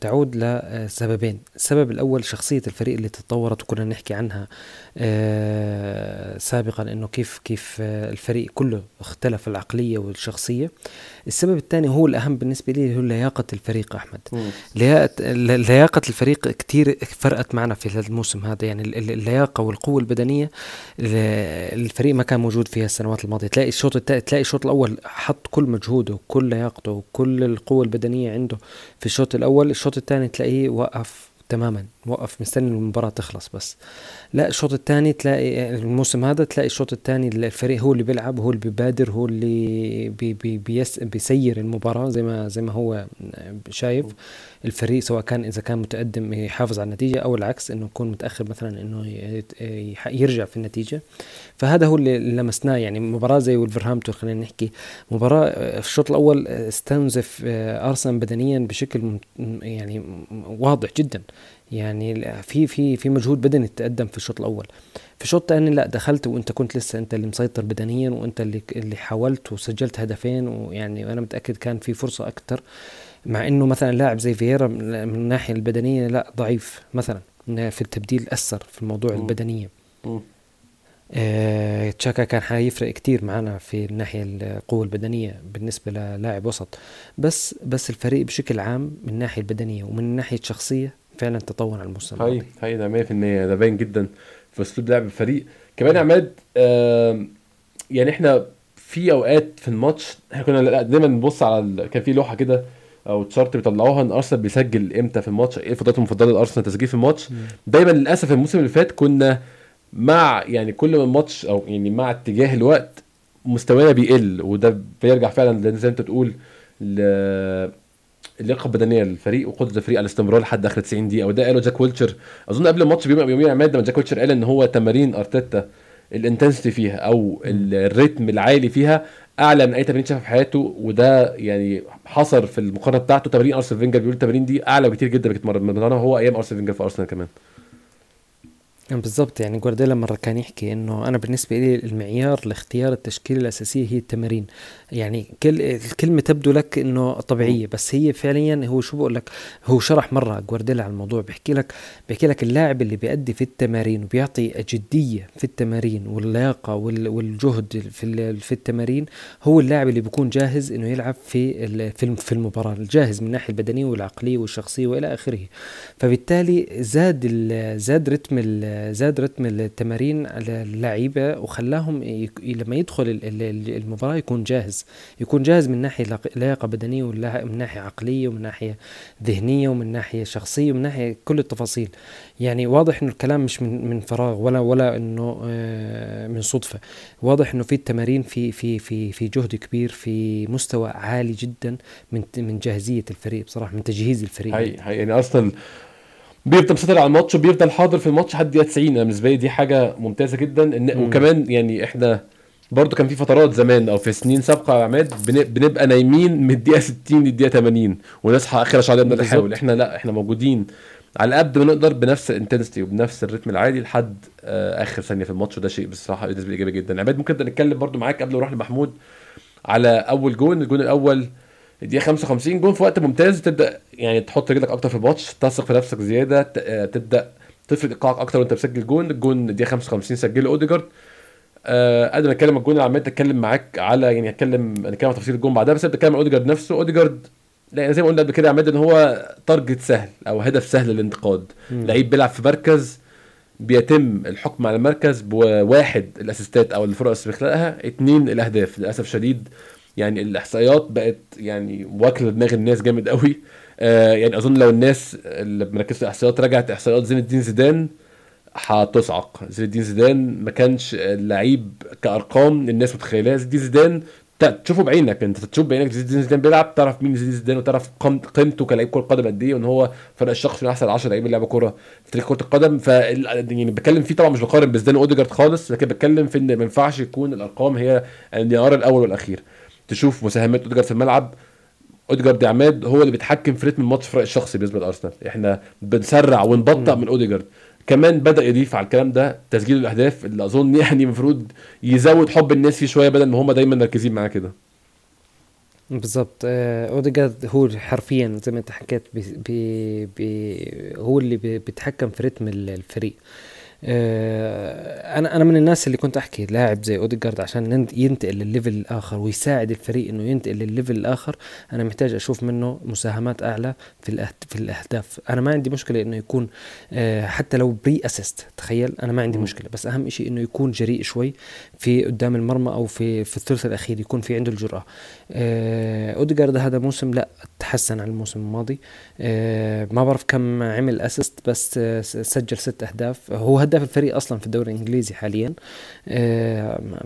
تعود لسببين. السبب الاول شخصيه الفريق اللي تطورت، وكنا نحكي عنها سابقا انه كيف الفريق كله اختلف العقليه والشخصيه. السبب الثاني هو الاهم بالنسبه لي، هو لياقه الفريق احمد. لياقه الفريق كتير فرقت معنا في الموسم هذا، يعني اللياقه والقوه البدنيه الفريق ما كان موجود فيها السنوات الماضيه. تلاقي الشوط الاول حط كل مجهوده وكل لياقته وكل القوه البدنيه عنده في الشوط الاول، الشوط الثاني تلاقيه وقف مستني المباراة تخلص بس. لا، الشوط الثاني تلاقي الموسم هذا تلاقي الشوط الثاني الفريق هو اللي بيلعب، هو اللي بيبادر، هو اللي بيسير المباراة زي ما هو شايف الفريق، سواء كان إذا كان متقدم يحافظ على النتيجة، أو العكس إنه يكون متأخر مثلا إنه يرجع في النتيجة. فهذا هو اللي لمسناه، يعني مباراة زي ولفرهامبتون خلينا نحكي، مباراة الشوط الأول استنزف أرسنال بدنيا بشكل يعني واضح جدا، يعني في مجهود بدني تقدم في الشوط الاول. في الشوط الثاني لا، دخلت وانت كنت لسه انت اللي مسيطر بدنيا، وانت اللي حاولت وسجلت هدفين، ويعني انا متاكد كان في فرصه اكتر، مع انه مثلا لاعب زي فييرا من الناحيه البدنيه لا ضعيف مثلا في التبديل، اثر في الموضوع البدنيه. تشاكا كان حيفرق كتير معنا في الناحية القوة البدنية بالنسبة للاعب وسط، بس الفريق بشكل عام من الناحية البدنية ومن الناحية الشخصية فعلا تطور على المستوى. هاي ده 100% ده باين جدا في اسلوب لعب الفريق. كمان عماد يعني احنا في اوقات في الماتش احنا كنا دايما بنبص على كان في لوحة كده او تشارت بيطلعوها ان ارسنال بيسجل امتى في الماتش، ايه فتراته المفضله لارسنال تسجيل في الماتش. دايما للاسف الموسم اللي فات كنا مع يعني كل ما الماتش او يعني مع اتجاه الوقت مستوانا بيقل، وده بيرجع فعلا زي ما انت بتقول اللياقه البدنيه للفريق وقدره الفريق على الاستمرار لحد اخر 90 دقيقه. وده قاله جاك ويلتشر اظن قبل الماتش بيومين عماد، لما جاك ويلتشر قال ان هو تمارين ارتيتا الانتنسيتي فيها او الريتم العالي فيها اعلى من اي تمرين شافه في حياته، وده يعني حصر في المقارنه بتاعته. تمرين ارسنال فينجر بيقول التمارين دي اعلى بكتير جدا بتتمرنها هو ايام ارسنال فينجر في ارسنال كمان. يعني بالضبط، يعني جوارديولا مرة كان يحكي انه انا بالنسبة لي المعيار لاختيار التشكيلة الاساسية هي التمارين. يعني الكلمة تبدو لك انه طبيعية، بس هي فعليا هو شو بقول لك، هو شرح مرة جوارديولا على الموضوع، بيحكي لك اللاعب اللي بيأدي في التمارين وبيعطي جدية في التمارين واللياقة والجهد في التمارين هو اللاعب اللي بيكون جاهز انه يلعب في المباراة، الجاهز من الناحية البدنية والعقلية والشخصية والى اخره. فبالتالي زاد رتم التمارين على اللعيبة وخلاهم لما يدخل المباراة يكون جاهز من ناحية لياقة بدنية ومن ناحية عقلية ومن ناحية ذهنية ومن ناحية شخصية ومن ناحية كل التفاصيل. يعني واضح إنه الكلام مش من فراغ ولا إنه من صدفة، واضح إنه في التمارين في جهد كبير، في مستوى عالي جدا من جاهزية الفريق بصراحة، من تجهيز الفريق. هاي يعني أصلا بيفضل مسيطر على الماتش وبيفضل حاضر في الماتش لحد دقيقه 90. انا بالنسبه لي دي حاجه ممتازه جدا وكمان يعني احنا برضو كان في فترات زمان او في سنين سابقه يا عماد بنبقى نايمين من الدقيقه 60 للدقيقه 80 ونصحى اخر شويه بدنا نحاول. احنا موجودين على قد ما نقدر بنفس الانتنسيتي وبنفس الريتم العالي لحد اخر ثانيه في الماتش، وده شيء بصراحه بالنسبه لي ايجابي جدا. عماد ممكن نتكلم برضو معاك قبل ما نروح لمحمود على اول جون، الجون الاول دي 55، جون في وقت ممتاز تبدا يعني تحط رجلك اكتر في الماتش، تثق في نفسك زياده، تبدا تفرض ايقاعك اكتر وانت بتسجل جون. الجون دي 55 سجله اوديجارد. قادر اتكلم الجون اللي عمال اتكلم معاك على يعني هنتكلم تفاصيل الجون بعدها، بس بتكلم اوديجارد نفسه. اوديجارد لا زي ما قلنا قبل كده يا عماد ان هو تارجت سهل او هدف سهل للانتقاد، لعيب بيلعب في مركز بيتم الحكم على المركز بواحد الاسيستات او الفرص اللي بيخلقها، 2 الاهداف. للاسف شديد يعني الاحصائيات بقت يعني واكله دماغ الناس جامد قوي. يعني اظن لو الناس اللي مركزه في الاحصائيات رجعت احصائيات زين الدين زيدان هتصعق. زين الدين زيدان ما كانش لعيب كارقام الناس متخيلها. زين الدين زيدان تشوفه بعينك، انت تشوف بعينك زين الدين زيدان بيلعب، تعرف مين زين الدين زيدان وتعرف قيمته كلاعب كره قدم قد ايه، وان هو فرق الشخص من احسن 10 لعيبه بيلعبوا كره في تاريخ كره القدم. ف يعني بتكلم فيه طبعا مش بقارن بزيدان اوديجارد خالص، لكن بتكلم في ان ما ينفعش يكون الارقام هي النيار الاول والاخير. تشوف مساهمات اوديجارد في الملعب، اوديجارد يا عماد هو اللي بيتحكم في رتم الماتش في رأي الشخصي بالنسبه لارسنال. احنا بنسرع ونبطئ من اوديجارد. كمان بدا يضيف على الكلام ده تسجيل الاهداف اللي اظن يعني المفروض يزود حب الناس فيه شويه بدل ما هم دايما مركزين معاه كده. بالضبط، اوديجارد هو حرفيا زي ما انت حكيت هو اللي بيتحكم في رتم الفريق. انا من الناس اللي كنت احكي لاعب زي اوديجارد عشان ينتقل للليفل الاخر ويساعد الفريق انه ينتقل للليفل الاخر انا محتاج اشوف منه مساهمات اعلى في الاهداف. انا ما عندي مشكله انه يكون حتى لو بري اسيست، تخيل انا ما عندي مشكله، بس اهم شيء انه يكون جريء شوي في قدام المرمى او في الثلث الاخير، يكون في عنده الجرأه. اوديجارد هذا موسم لا تحسن عن الموسم الماضي. ما بعرف كم عمل اسيست، بس سجل 6 أهداف، هو هداف الفريق اصلا في الدوري الانجليزي حاليا.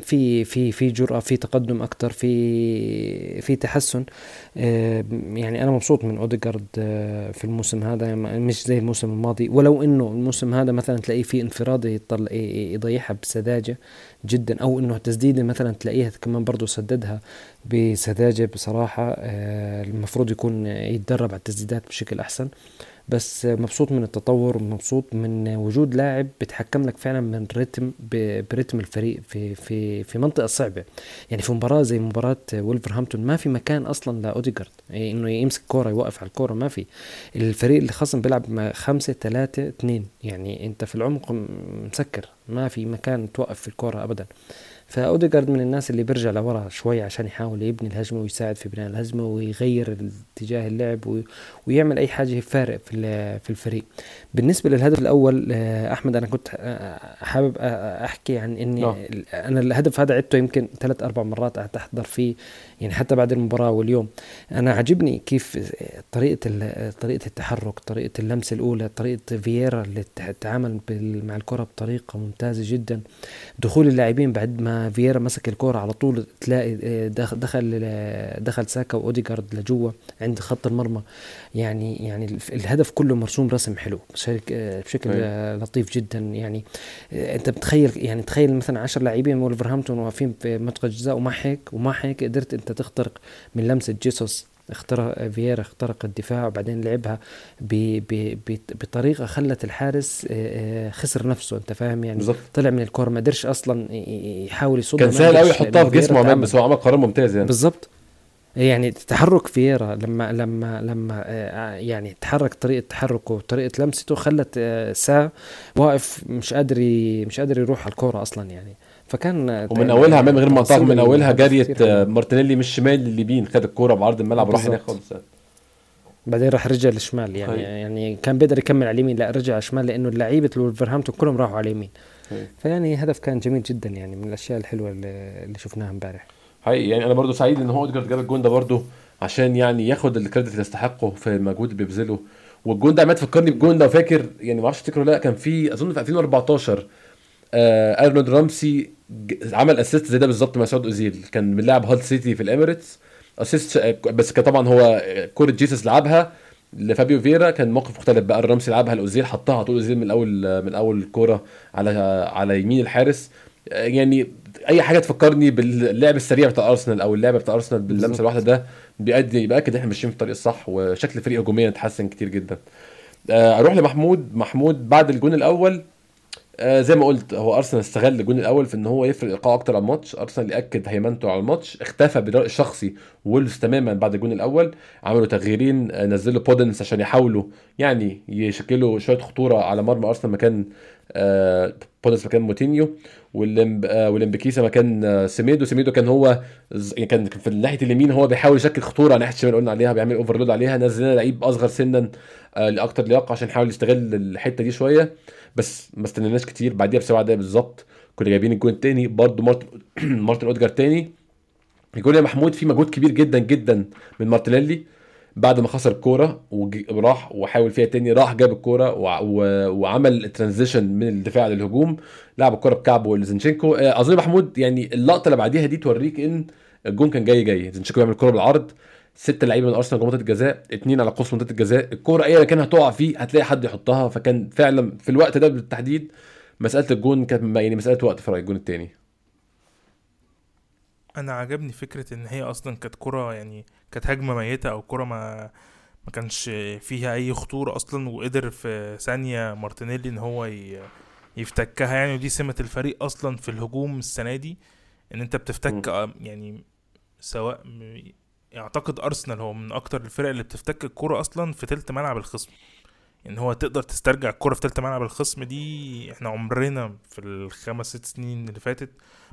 في في في جرأة، في تقدم اكتر، في تحسن. يعني انا مبسوط من اوديجارد في الموسم هذا، مش زي الموسم الماضي، ولو انه الموسم هذا مثلا تلاقيه في انفراد يضيعها بسذاجة جدا، او انه تسديده مثلا تلاقيها كمان برضو سددها بسذاجة بصراحة. المفروض يكون يتدرب على التسديدات بشكل احسن، بس مبسوط من التطور ومبسوط من وجود لاعب بتحكم لك فعلا من رتم برتم الفريق في منطقة صعبة. يعني في مباراة زي مباراة وولفرهامبتون ما في مكان اصلا لاوديجارد انه يمسك كرة يوقف على الكرة، ما في. الفريق اللي خصم بيلعب 5-3-2، يعني انت في العمق مسكر، ما في مكان توقف في الكرة ابدا. فأوديغارد من الناس اللي بيرجع لورا شوي عشان يحاول يبني الهجمة ويساعد في بناء الهجمة ويغير اتجاه اللعب ويعمل أي حاجة فارق في الفريق. بالنسبة للهدف الأول أحمد، أنا كنت حابب أحكي عن إني أنا الهدف هذا عدته يمكن 3-4 مرات أتحضر فيه يعني حتى بعد المباراة واليوم. أنا عجبني كيف طريقة التحرك، طريقة اللمسة الأولى، طريقة فييرا اللي تعامل مع الكرة بطريقة ممتازة جدا، دخول اللاعبين بعد ما فييرا مسك الكرة على طول تلاقي دخل ساكا وأوديغارد لجوا عند خط المرمى. يعني الهدف كله مرسوم رسم حلو بشكل لطيف جدا. يعني أنت بتخيل يعني تخيل مثلا 10 لاعبين من ولفرهامبتون واقفين في منطقة الجزاء وما هيك قدرت أنت تخترق من لمسة جيسوس. فييرا اخترق الدفاع وبعدين لعبها بطريقه خلت الحارس خسر نفسه، انت فاهم يعني بالزبط. طلع من الكور ما قدرش اصلا يحاول يصدها، كان سهل قوي يحطها في جسمه امام، بس هو عمل قرار ممتاز يعني بالظبط. يعني تحرك فييرا لما يعني تحرك، طريقه تحركه وطريقه لمسته خلت سا واقف مش قادر يروح على الكوره اصلا يعني. فكان ومن اولها من غير ما طاق، من اولها جاريه مارتينيلي من الشمال لليمين، خد الكوره بعرض الملعب راح هنا خالص، بعدين راح رجع للشمال يعني هي. يعني كان بيقدر يكمل على اليمين، لا رجع شمال لانه اللعيبه ولفرهامبتون كلهم راحوا على اليمين. فيعني هدف كان جميل جدا، يعني من الاشياء الحلوه اللي شفناها امبارح حقيقي. يعني انا برضو سعيد ان هو أوديغارد جاب الجون ده برضو عشان يعني ياخد الكريدت اللي يستحقه في المجهود اللي بيبذله. والجون ده عماد فكرني بجون ده، فاكر يعني ما اعرفش تفتكره لا، كان في اظن في 2014 أرنولد رامسي عمل اسيست زي ده بالظبط مع سعود اوزيل، كان بيلعب هال سيتي في الاميريتس اسيست، بس كان طبعا هو كرة جيسس لعبها لفابيو فييرا، كان موقف مختلف بقى، رامسي لعبها لاوزيل حطها على طول، اوزيل من اول الكوره على يمين الحارس. يعني اي حاجه تفكرني باللعب السريع بتاع ارسنال او اللعب بتاع ارسنال باللمسه الواحده، ده بيأكد احنا ماشيين في الطريق الصح وشكل الفريق هجوميا اتحسن كتير جدا. اروح لمحمود بعد الجون الاول. زي ما قلت هو ارسنال استغل الجون الاول في ان هو يفرق الايقاع اكتر على الماتش، ارسنال اللي اكد هيمنته على الماتش، اختفى بالرأي الشخصي وولفز تماما بعد الجون الاول، عملوا تغييرين، نزلوا بودنس عشان يحاولوا يعني يشكلوا شويه خطوره على مرمى ارسنال مكان بودنس مكان موتينيو، والامبكيسا مكان سميدو كان هو كان في ناحيه اليمين هو بيحاول يشكل خطوره على ناحيه الشمال قلنا عليها، بيعمل اوفرلود عليها، نزلنا لعيب اصغر سنا لاكتر لياقه عشان يحاول يستغل الحته دي شويه، بس ما استنيناش كتير. بعديها ب7 دقايق بالظبط كنا جايبين الجون الثاني برضو مارتن اوديغارد تاني. الجون يا محمود فيه مجهود كبير جدا جدا من مارتينيلي بعد ما خسر الكوره وراح وحاول فيها تاني، راح جاب الكوره وعمل ترانزيشن من الدفاع للهجوم، لعب الكوره بكعبه لزينشينكو. اظن محمود يعني اللقطه اللي بعديها دي توريك ان الجون كان جاي زينشينكو بيعمل الكوره بالعرض، 6 لعيبه من ارسنال جوه منطقه الجزاء، 2 على قوس منطقه الجزاء، الكوره اي مكان هتقع فيه هتلاقي حد يحطها. فكان فعلا في الوقت ده بالتحديد مساله الجون كانت يعني مساله وقت في الجون الثاني. انا عجبني فكره ان هي اصلا كانت كوره يعني كانت هجمه ميته او كوره ما كانش فيها اي خطوره اصلا، وقدر في ثانيه مارتينيلي ان هو يفتكها يعني. ودي سمه الفريق اصلا في الهجوم السنه دي، ان انت بتفتك يعني سواء اعتقد ارسنال هو من اكتر الفرق اللي بتفتك الكرة اصلا في ثلث ملعب الخصم، يعني هو تقدر تسترجع الكرة في ثلث ملعب الخصم. دي احنا عمرنا في 5-6 سنين اللي فاتت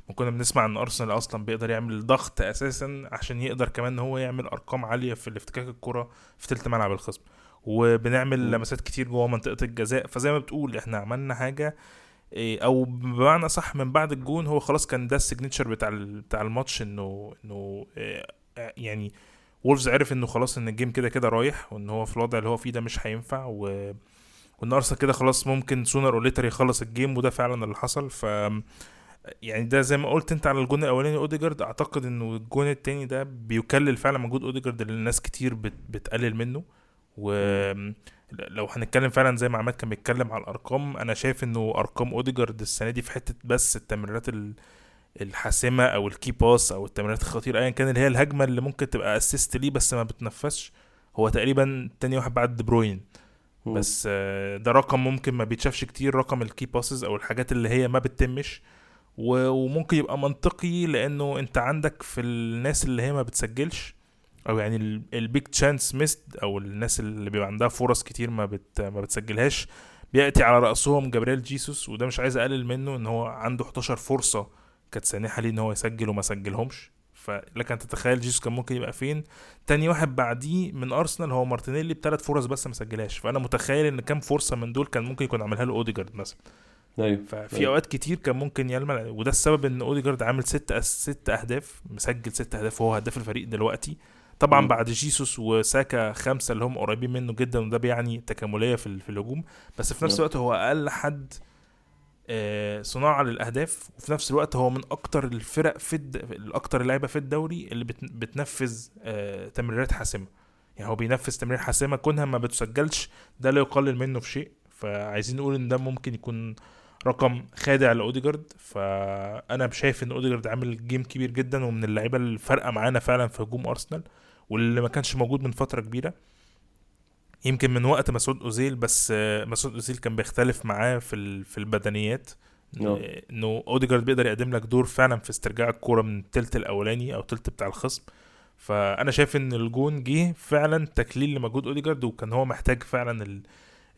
ما كنا بنسمع ان ارسنال اصلا بيقدر يعمل ضغط اساسا عشان يقدر كمان هو يعمل ارقام عالية في الافتكاك الكرة في ثلث ملعب الخصم، وبنعمل لمسات كتير جوه منطقة الجزاء. فزي ما بتقول احنا عملنا حاجة او بمعنى صح من بعد الجون هو خلاص كان ده السيجنتشر بتاع الماتش، انه يعني وولفز عرف انه خلاص ان الجيم كده رايح، وان هو في الوضع اللي هو فيه ده مش هينفع، وان ارسنال كده خلاص ممكن سونر او ليتر يخلص الجيم، وده فعلا اللي حصل. ف يعني ده زي ما قلت انت على الجون الاولاني اوديغارد، اعتقد انه الجون الثاني ده بيكلل فعلا مجهود اوديغارد اللي الناس كتير بتقلل منه. ولو هنتكلم فعلا زي ما عماد كان بيتكلم على الارقام، انا شايف انه ارقام اوديغارد السنه دي في حته بس التمريرات الحاسمه او الكي باس او التمريرات الخطيره ايا كان، اللي هي الهجمه اللي ممكن تبقى اسيست ليه بس ما بتنفسش، هو تقريبا تاني واحد بعد دي بروين. بس ده رقم ممكن ما بيتشافش كتير، رقم الكي باسز او الحاجات اللي هي ما بتتمش، وممكن يبقى منطقي لانه انت عندك في الناس اللي هي ما بتسجلش او يعني البيج تشانس ميست او الناس اللي بيبقى عندها فرص كتير ما بتسجلهاش، بياتي على راسهم جابرييل جيسوس. وده مش عايز اقلل منه ان هو عنده 11 فرصه كانت سانحه ليه ان هو يسجل وما سجلهمش. فلكن تتخيل جيسوس كان ممكن يبقى فين. تاني واحد بعديه من ارسنال هو مارتينيلي بثلاث فرص بس ما سجلهاش. فانا متخيل ان كام فرصه من دول كان ممكن يكون عملها له اوديجارد مثلا. ايوه ففي اوقات كتير كان ممكن يلمع، وده السبب ان اوديجارد عامل 6 اهداف، مسجل 6 اهداف وهو هداف الفريق دلوقتي طبعا بعد جيسوس وساكا 5 اللي هم قريبين منه جدا، وده بيعني تكامليه في الهجوم. بس في نفس الوقت هو اقل حد صناعه للاهداف، وفي نفس الوقت هو من اكتر الفرق اكتر اللعيبه في الدوري اللي بتنفذ تمريرات حاسمه. يعني هو بينفذ تمرير حاسمه كونها ما بتسجلش ده لا يقلل منه في شيء. فعايزين نقول ان ده ممكن يكون رقم خادع لأوديجارد. فانا شايف ان أوديجارد عامل جيم كبير جدا، ومن اللعيبه الفارقه معانا فعلا في هجوم ارسنال، واللي ما كانش موجود من فتره كبيره يمكن من وقت مسعود اوزيل. بس مسعود اوزيل كان بيختلف معاه في البدنيات، انه أوديجارد بيقدر يقدم لك دور فعلا في استرجاع الكوره من الثلث الاولاني او الثلث بتاع الخصم. فانا شايف ان الجون جه فعلا تكليل لمجهود أوديجارد، وكان هو محتاج فعلا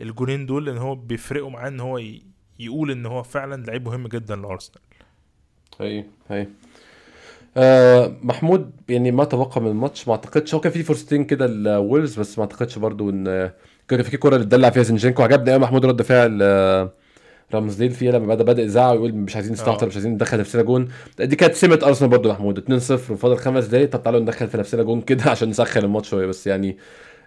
الجونين دول ان هو بيفرقوا معاه، ان هو يقول ان هو فعلا لعيب مهم جدا لارسنال. هي محمود يعني ما توقع من الماتش، ما اعتقدش هو كان في فرصتين كده لويلز، بس ما اعتقدش برضو ان كان في كوره اللي اتدلع فيها زينشينكو. عجبني قوي محمود رد فعل رامزديل فيها لما بدا يزعق ويقول مش عايزين نستهتر، مش عايزين ندخل نفسنا جون. دي كانت سمه ارسنال برضو محمود 2-0 وفاضل 5 دقايق، طب تعالوا ندخل في نفسنا جون كده عشان نسخن الماتش شويه. بس يعني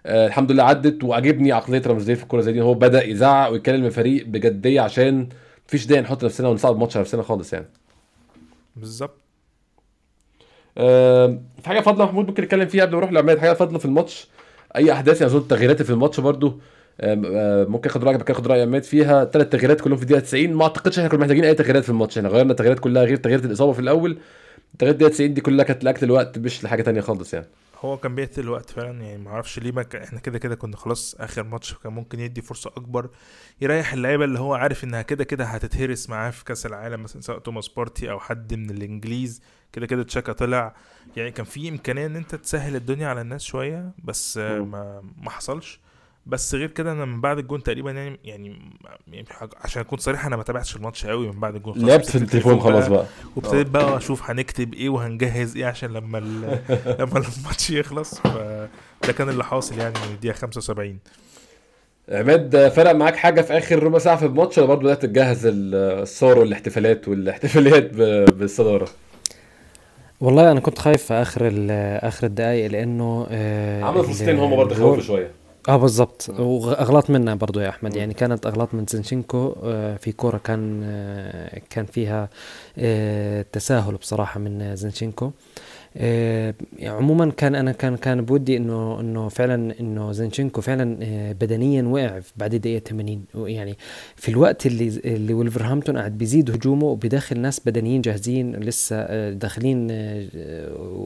الحمد لله عدت. وعجبني عقليه رامزديل في الكوره زي دي، هو بدا يزعق ويكلم الفريق بجديه عشان مفيش داعي نحط نفسنا ونصعد الماتش على نفسنا خالص يعني. بالظبط. في حاجه فاضله محمود ممكن نتكلم فيها قبل ما نروح لعماد؟ حاجه فاضله في الماتش، اي احداث يعني اظن تغييرات في الماتش برضو ممكن اخد راي عماد فيها. 3 تغييرات كلهم في الدقيقه 90، ما اعتقدش احنا كنا محتاجين اي تغييرات في الماتش. احنا غيرنا التغييرات كلها غير تغيير الاصابه في الاول. تغيير الدقيقه 90 دي كلها كانت لاكل الوقت مش لحاجه تانية خالص يعني. هو كان بيقتل الوقت فعلا يعني، ما اعرفش ليه. ما احنا كده كنا خلاص اخر ماتش، كان ممكن يدي فرصه اكبر يريح اللعيبه اللي هو عارف انها كده هتتهرس معاه في كاس العالم، مثلا سواء توماس بارتي او حد من الانجليز. كده تشاكا طلع، يعني كان في امكانيه ان انت تسهل الدنيا على الناس شويه، بس ما حصلش. بس غير كده انا من بعد الجون تقريبا يعني عشان اكون صريح انا ما تابعتش الماتش قوي من بعد الجون، لعبت في التليفون خلاص بقى وابتديت بقى اشوف هنكتب ايه وهنجهز ايه عشان لما الماتش يخلص. فده كان اللي حاصل يعني من الدقيقه 75. عماد فرق معاك حاجه في اخر ربع ساعه في الماتش ولا برضه بدات تجهز الصور والاحتفاليات بالصداره؟ والله انا كنت خايف في اخر الدقايق لانه عملوا فرصتين هم برضه خوفوا شويه. بالظبط، واغلاط منا برضو يا احمد. يعني كانت اغلاط من زينشينكو في كوره كان فيها تساهل بصراحه من زينشينكو. عموما كان بودي انه زينشينكو فعلا بدنيا وقع بعد دقيقه 80، يعني في الوقت اللي ولفرهامبتون قاعد بيزيد هجومه وبيدخل ناس بدنيين جاهزين لسه داخلين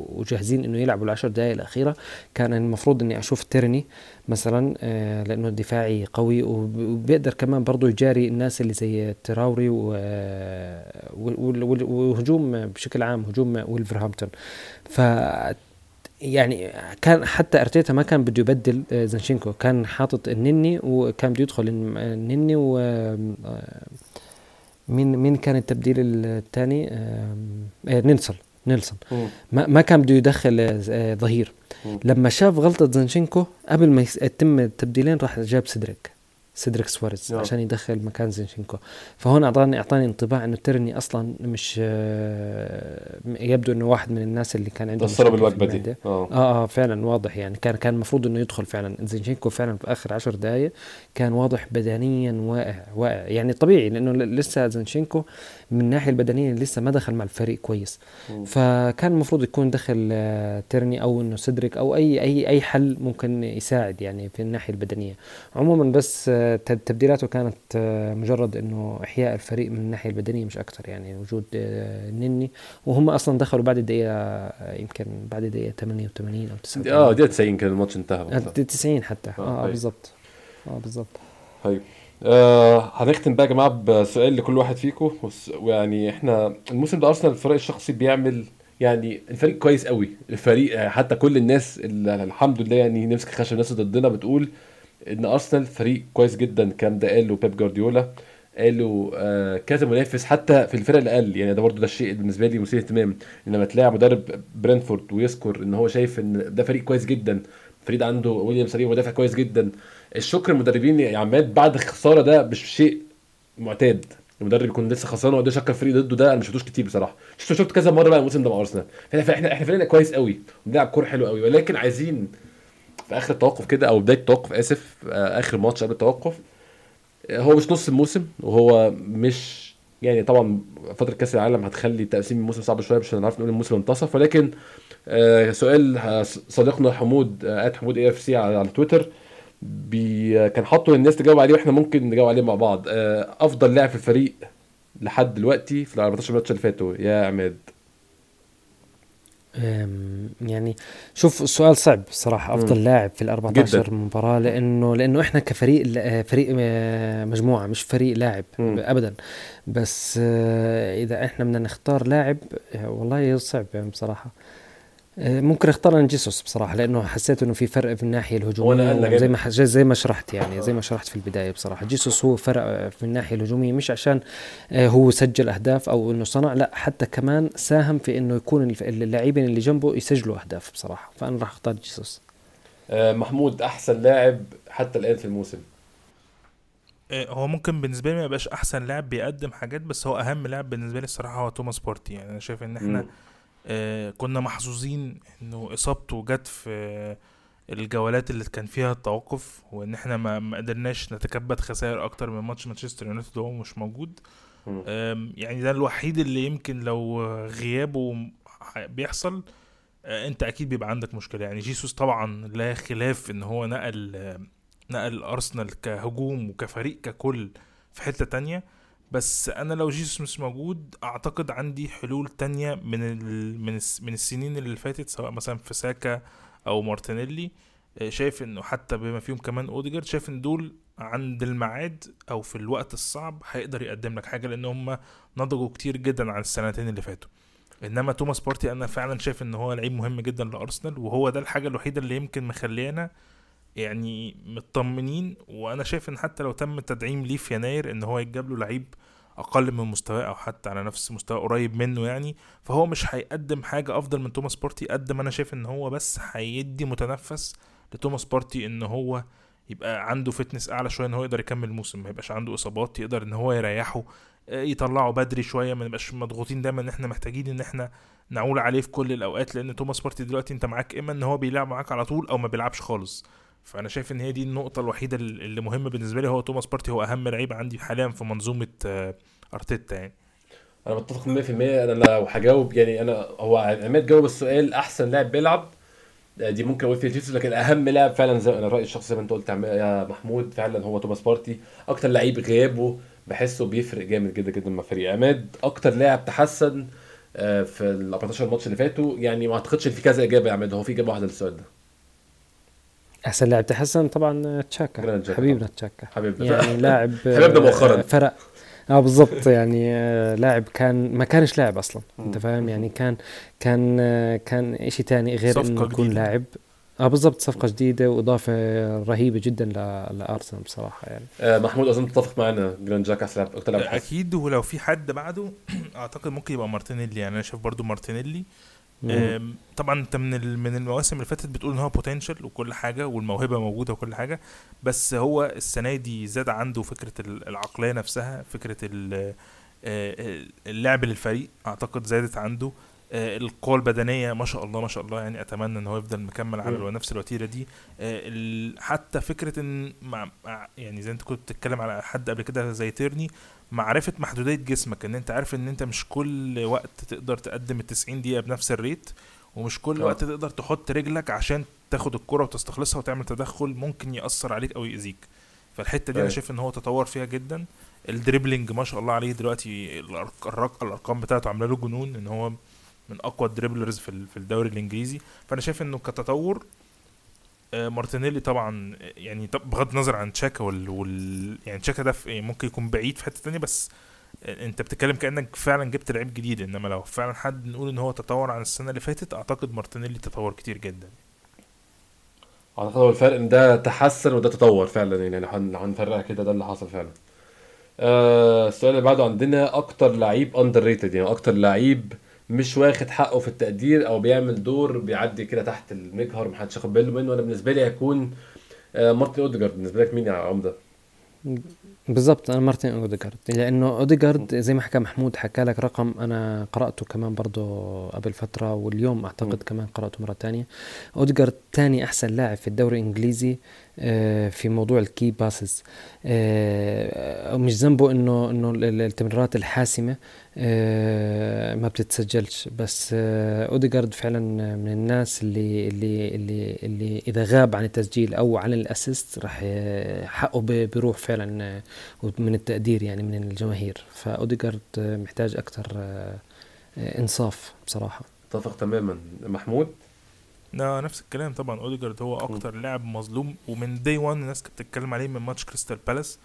وجاهزين انه يلعبوا العشر دقائق الاخيره. كان المفروض اني اشوف تيرني مثلا لانه دفاعي قوي وبيقدر كمان برضو يجاري الناس اللي زي تراوري وهجوم بشكل عام، هجوم ولفرهامبتون. ف يعني كان حتى ارتيتا ما كان بده يبدل زينشينكو، كان حاطط النني وكان بده يدخل النني. ومين كان التبديل الثاني؟ نيلسون. ما كان بده يدخل ظهير. لما شاف غلطة زينشينكو قبل ما يتم التبديلين راح جاب سيدريك سواريز عشان يدخل مكان زينشينكو. فهون اعطاني انطباع انه تيرني اصلا مش يبدو انه واحد من الناس اللي كان عنده تأثر بالوجبه دي. فعلا واضح يعني كان المفروض انه يدخل فعلا زينشينكو فعلا في اخر 10 دقائق. كان واضح بدنيا واقع يعني طبيعي، لانه لسه زينشينكو من الناحيه البدنيه لسه ما دخل مع الفريق كويس. فكان المفروض يكون دخل تيرني او انه سيدريك او اي حل ممكن يساعد يعني في الناحيه البدنيه. عموما بس تبديلاته كانت مجرد انه احياء الفريق من الناحيه البدنيه مش اكتر يعني. وجود نني وهم اصلا دخلوا بعد الدقيقه، يمكن بعد الدقيقه 88 او 90 دقيقه 90 كان الماتش انتهى 90 حتى. بالظبط. بالظبط. طيب هنختم بقى يا جماعه بسؤال لكل واحد فيكم، ويعني احنا الموسم ده ارسنال الفريق الشخصي بيعمل يعني الفريق كويس قوي. الفريق حتى كل الناس الحمد لله يعني نمسك خشب الناس ضدنا بتقول ان ارسنال فريق كويس جدا. كام ده قاله بيب جوارديولا قالوا كذا منافس حتى في الفرق الاقل. يعني ده برضو ده الشيء بالنسبه لي مثير اهتمام، لما تلاقي مدرب برينفورد ويذكر ان هو شايف ان ده فريق كويس جدا، فريد عنده ويليام سليم مدافع كويس جدا. الشكر المدربين يا عماد بعد الخساره ده مش شيء معتاد، المدرب يكون لسه خسران وده شكر فريق ضده، ده انا مش شفتوش كتير بصراحه. شفت كذا مره بقى الموسم ده مع ارسنال، فاحنا فريقنا كويس قوي وبنلعب كوره حلو قوي، ولكن عايزين في اخر التوقف كده او بدايه التوقف اسف اخر ماتش قبل التوقف، هو مش نص الموسم وهو مش يعني طبعا فتره كاس العالم هتخلي تقسيم الموسم صعب شويه، مش هنعرف نقول الموسم انتصف، ولكن سؤال صديقنا حمود @حمود AFC على تويتر كان حاطه الناس تجاوب عليه واحنا ممكن نجاوب عليه مع بعض. افضل لاعب في الفريق لحد دلوقتي في ال 14 ماتش اللي فاتوا يا عماد؟ يعني شوف السؤال صعب صراحة، أفضل لاعب في ال 14 مباراة، لأنه إحنا كفريق فريق مجموعة مش فريق لاعب أبدا. بس إذا إحنا بدنا نختار لاعب والله صعب يعني بصراحة. ممكن اختار جيسوس بصراحة، لأنه حسيت إنه في فرق في الناحية الهجومية زي ما شرحت يعني زي ما شرحت في البداية. بصراحة جيسوس هو فرق في الناحية الهجومية، مش عشان هو سجل أهداف أو إنه صنع، لا حتى كمان ساهم في إنه يكون اللاعبين اللي جنبه يسجلوا أهداف بصراحة، فأنا راح اختار جيسوس. محمود، أحسن لاعب حتى الآن في الموسم؟ هو ممكن بالنسبة لي ما يبقاش أحسن لاعب بيقدم حاجات، بس هو أهم لاعب بالنسبة لي الصراحة هو توماس بورتي. يعني أنا شايف إن إحنا كنا محظوظين انه اصابته جت في الجولات اللي كان فيها التوقف، وان احنا ما قدرناش نتكبد خسائر اكتر من ماتش مانشستر يونايتد وهو مش موجود. يعني ده الوحيد اللي يمكن لو غيابه بيحصل انت اكيد بيبقى عندك مشكلة. يعني جيسوس طبعا لا خلاف ان هو نقل ارسنال كهجوم وكفريق ككل في حتة تانية، بس انا لو جيسوس مش موجود اعتقد عندي حلول تانية من السنين اللي فاتت، سواء مثلا في ساكا او مارتينيلي. شايف انه حتى بما فيهم كمان اوديجارد، شايف ان دول عند الميعاد او في الوقت الصعب هيقدر يقدم لك حاجة، لان هم نضجوا كتير جدا عن السنتين اللي فاتوا. انما توماس بارتي انا فعلا شايف ان هو لعيب مهم جدا لارسنال، وهو ده الحاجة الوحيدة اللي يمكن مخلينا يعني مطمنين. وانا شايف ان حتى لو تم التدعيم ليه في يناير ان هو يتجاب له لعيب اقل من مستواه او حتى على نفس مستوى قريب منه، يعني فهو مش هيقدم حاجه افضل من توماس بارتي قدم. انا شايف ان هو بس هيدي متنفس لتوماس بارتي ان هو يبقى عنده فتنس اعلى شويه، ان هو يقدر يكمل الموسم، ما يبقاش عنده اصابات، يقدر ان هو يريحه يطلعه بدري شويه، ما نبقاش مضغوطين دايما ان احنا محتاجين ان احنا نعول عليه في كل الاوقات. لان توماس بارتي دلوقتي انت معاك اما ان هو بيلعب معاك على طول او ما بيلعبش خالص. فانا شايف ان هي دي النقطه الوحيده اللي مهمه بالنسبه لي، هو توماس بارتي هو اهم لعيب عندي حاليا في منظومه ارتيتا. يعني انا متفق 100%. انا لو هجاوب يعني انا هو عماد جاوب السؤال احسن لاعب بيلعب، دي ممكن اقول فيه جيسوس، لكن اهم لاعب فعلا زي انا رايي الشخصي زي ما انت قلت يا محمود فعلا هو توماس بارتي. اكتر لعيب غيابه بحسه بيفرق جامد جدا جدا مع فريق. عماد، اكتر لاعب تحسن في ال 14 ماتش اللي فاتوا؟ يعني ما اعتقدش في كذا اجابه يا عماد، هو في اجابه واحده للسؤال ده. احسن لاعب تحسن طبعا تشاكا، حبيبنا تشاكا يعني لاعب حبيبنا مؤخرا فرق بالضبط. يعني لاعب كان ما كانش لاعب اصلا، انت فاهم يعني كان شيء تاني غير انه يكون لاعب. بالضبط، صفقه جديده واضافه رهيبه جدا لارسنال بصراحه. يعني محمود اظن تتفق معنا جراند جاكا سلاب اكتر لاعب اكيد، ولو في حد بعده اعتقد ممكن يبقى مارتينيلي. يعني انا شايف برضو مارتينيلي طبعا انت من المواسم اللي فاتت بتقول ان هو بوتنشال وكل حاجه والموهبه موجوده وكل حاجه، بس هو السنه دي زاد عنده فكره العقليه نفسها، فكره اللعب للفريق اعتقد زادت عنده، القوه البدنيه ما شاء الله يعني اتمنى ان هو يفضل مكمل على نفس الوتيره دي. حتى فكره ان يعني زي انت كنت بتتكلم على حد قبل كده زي تيرني، معرفة محدودية جسمك، ان انت عارف ان انت مش كل وقت تقدر تقدم 90 دقيقة بنفس الريت، ومش كل وقت تقدر تحط رجلك عشان تاخد الكرة وتستخلصها وتعمل تدخل ممكن يأثر عليك او يأذيك. فالحتة دي انا شايف ان هو تطور فيها جدا. الدريبلينج ما شاء الله عليه دلوقتي، الارقام بتاعته عامله له جنون، ان هو من اقوى الدريبلرز في الدوري الانجليزي. فانا شايف انه كتطور مارتينيلي طبعا يعني بغض النظر عن تشاكا يعني تشاكا ده ممكن يكون بعيد في حته تانية، بس انت بتتكلم كانك فعلا جبت لعيب جديد. انما لو فعلا حد نقول ان هو تطور عن السنه اللي فاتت اعتقد مارتينيلي تطور كتير جدا. اعتقد الفرق ان ده تحسن وده تطور فعلا، يعني لو هنفرقها كده ده اللي حصل فعلا. السؤال اللي بعده عندنا، اكتر لعيب اندر ريتد، يعني اكتر لعيب مش واخد حقه في التقدير او بيعمل دور بيعدي كده تحت المجهر محدش ياخد باله منه. انا بالنسبه لي هيكون مارتن اوديجارد. بالنسبه لك مين يا عمده؟ بالظبط انا مارتن اوديجارد، لانه اوديجارد زي ما حكى محمود، حكى لك رقم انا قراته كمان برضو قبل فتره واليوم اعتقد كمان قراته مره تانية. اوديجارد تاني احسن لاعب في الدوري الانجليزي في موضوع الكي باسز، مش ذنبه انه التمريرات الحاسمه ما بتتسجلش، بس اوديجارد فعلا من الناس اللي اذا غاب عن التسجيل او عن الاسيست راح حقه بيروح فعلا من التقدير يعني من الجماهير. فاوديجارد محتاج اكثر انصاف بصراحه. اتفق تماما. محمود لا نفس الكلام طبعا، اوديجارد هو اكتر لاعب مظلوم، ومن داي 1 الناس كانت بتتكلم عليه من ماتش كريستال بالاس،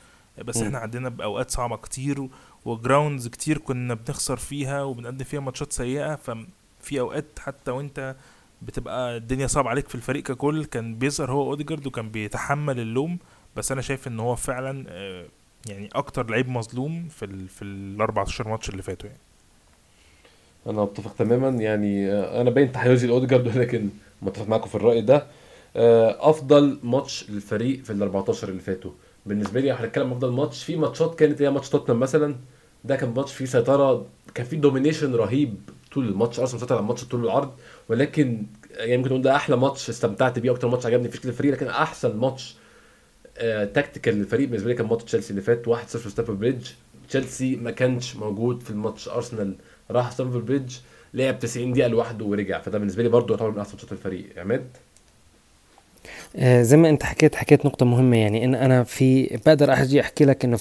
بس احنا عندنا باوقات صعبه كتير وجراوندز كتير كنا بنخسر فيها وبنقدم فيها ماتشات سيئه، ففي اوقات حتى وانت بتبقى الدنيا صعبه عليك في الفريق ككل كان بيظهر هو اوديجارد وكان بيتحمل اللوم. بس انا شايف ان هو فعلا يعني اكتر لعيب مظلوم في ال14 ماتش اللي فاتوا يعني. انا اتفق تماما، يعني انا باين تحيزي لاوديجارد لكن متفق معاكم في الراي ده. افضل ماتش للفريق في ال14 اللي فاتوا بالنسبه لي هنتكلم افضل ماتش. في ماتشات كانت هي ماتش توتنهام مثلا، ده كان ماتش فيه سيطره، كان فيه دومينيشن رهيب طول الماتش، ارسنال سيطر على الماتش طول العرض، ولكن يعني ممكن نقول ده احلى ماتش استمتعت بيه، اكتر ماتش عجبني في شكل الفريق. لكن احسن ماتش تكتيكال للفريق بالنسبه لي كان ماتش تشيلسي اللي فات 1-0 في ستامفورد بريدج. تشيلسي ما كانش موجود في الماتش، ارسنال راح ستامفورد بريدج لعب 90 دقيقه لوحده ورجع، فده بالنسبه لي برضو يعتبر من احسن ماتشات الفريق. عماد زي ما انت حكيت نقطه مهمه، يعني ان انا في بقدر احكي لك انه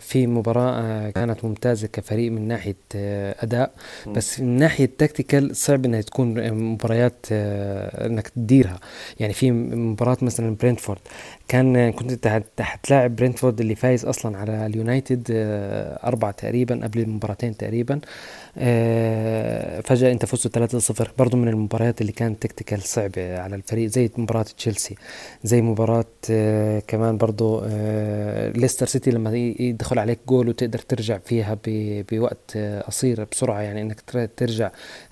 في مباراه كانت ممتازه كفريق من ناحيه اداء، بس من ناحيه تكتيكال صعب انها تكون مباريات انك تديرها. يعني في مباراه مثلا برينتفورد كنت هتلاعب برينتفورد اللي فايز اصلا على اليونايتد 4 تقريبا قبل المباراتين تقريبا، فجاه انت فزت 3-0، برضو من المباريات اللي كانت تكتيكال صعبه على الفريق، زي مباراه تشيلسي، زي مباراه كمان برضو ليستر سيتي لما يدخل عليك جول وتقدر ترجع فيها بوقت قصير بسرعه، يعني انك ترجع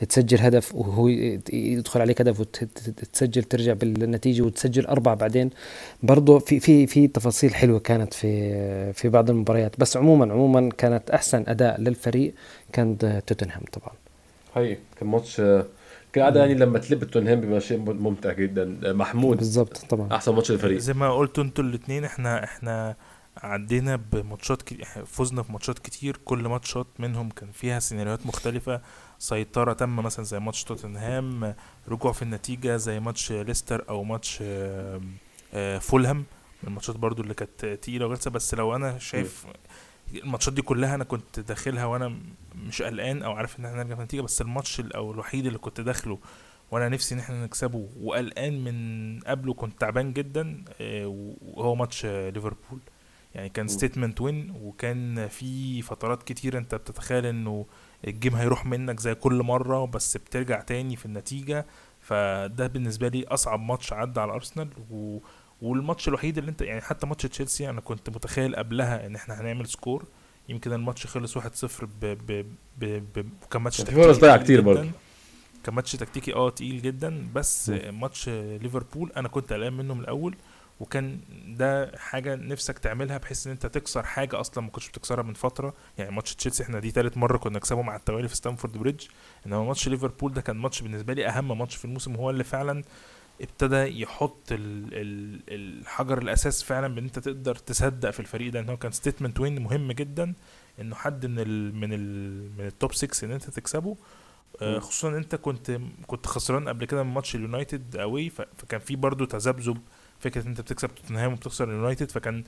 تسجل هدف وهو يدخل عليك هدف وتسجل ترجع بالنتيجه وتسجل 4 بعدين. برضو في تفاصيل حلوه كانت في بعض المباريات، بس عموما كانت احسن اداء للفريق كان توتنهام طبعا. هي كان ماتش كالعاده يعني لما تلعب توتنهام بيبقى شيء ممتع جدا. محمود بالظبط طبعا احسن ماتش للفريق زي ما قلتوا انتوا الاثنين، احنا عدينا بماتشات فزنا في ماتشات كتير، كل ماتشات منهم كان فيها سيناريوهات مختلفه، سيطره تامه مثلا زي ماتش توتنهام، رجوع في النتيجه زي ماتش ليستر او ماتش فولهام، الماتشات برضو اللي كانت تقيله وجلسه. بس لو انا شايف الماتشات دي كلها انا كنت داخلها وانا مش قلقان او عارف ان احنا هنرجع نتيجه، بس الماتش الوحيد اللي كنت داخله وانا نفسي ان احنا نكسبه وقلقان من قبله كنت تعبان جدا، وهو ماتش ليفربول. يعني كان ستيتمنت وين، وكان في فترات كتير انت بتتخيل انه الجيم هيروح منك زي كل مره بس بترجع تاني في النتيجه، فده بالنسبه لي اصعب ماتش عدى على ارسنال. والماتش الوحيد اللي انت يعني حتى ماتش تشيلسي انا كنت متخيل قبلها ان احنا هنعمل سكور، يمكن الماتش خلص 1-0 كان ماتش تكتيكي، كان ماتش تكتيكي تقيل جدا. بس ماتش ليفربول انا كنت قلقان منه من الاول، وكان ده حاجه نفسك تعملها بحيث ان انت تكسر حاجه اصلا ما كنتش بتكسرها من فتره. يعني ماتش تشيلسي احنا دي ثالث مره كنا نكسبه مع التوالي في ستامفورد بريدج، انما ماتش ليفربول ده كان ماتش بالنسبه لي اهم ماتش في الموسم، هو اللي فعلا ابتدى يحط الحجر الاساس فعلا بان انت تقدر تصدق في الفريق ده، ان هو كان ستيتمنت وين مهم جدا انه حد من التوب 6 ان انت تكسبه، خصوصا ان انت كنت خسران قبل كده من ماتش اليونايتد اوي، فكان في برضو تذبذب فكره انت بتكسب توتنهام وبتخسر اليونايتد، فكان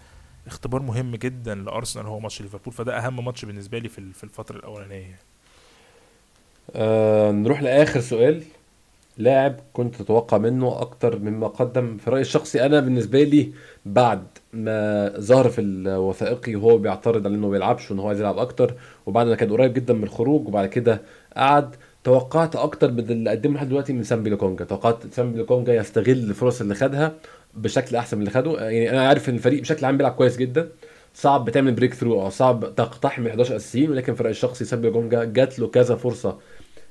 اختبار مهم جدا لارسنال هو ماتش ليفربول، فده اهم ماتش بالنسبه لي في الفتره الاولانيه. نروح لاخر سؤال، لاعب كنت تتوقع منه اكتر مما قدم. في رايي الشخصي انا بالنسبه لي بعد ما ظهر في الوثائقي وهو بيعترض على انه بيلعبش وان هو عايز يلعب اكتر، وبعد ما كان قريب جدا من الخروج وبعد كده قعد، توقعت اكتر من اللي قدمه لحد دلوقتي من سامبي لوكونجا. توقعت سامبي لوكونجا يستغل الفرص اللي خدها بشكل احسن من اللي خده، يعني انا عارف ان الفريق بشكل عام بيلعب كويس جدا، صعب تعمل بريك ثرو او صعب تقتحم 11 اساسيين، ولكن فرق الشخصي ساب جونجا جات له كذا فرصه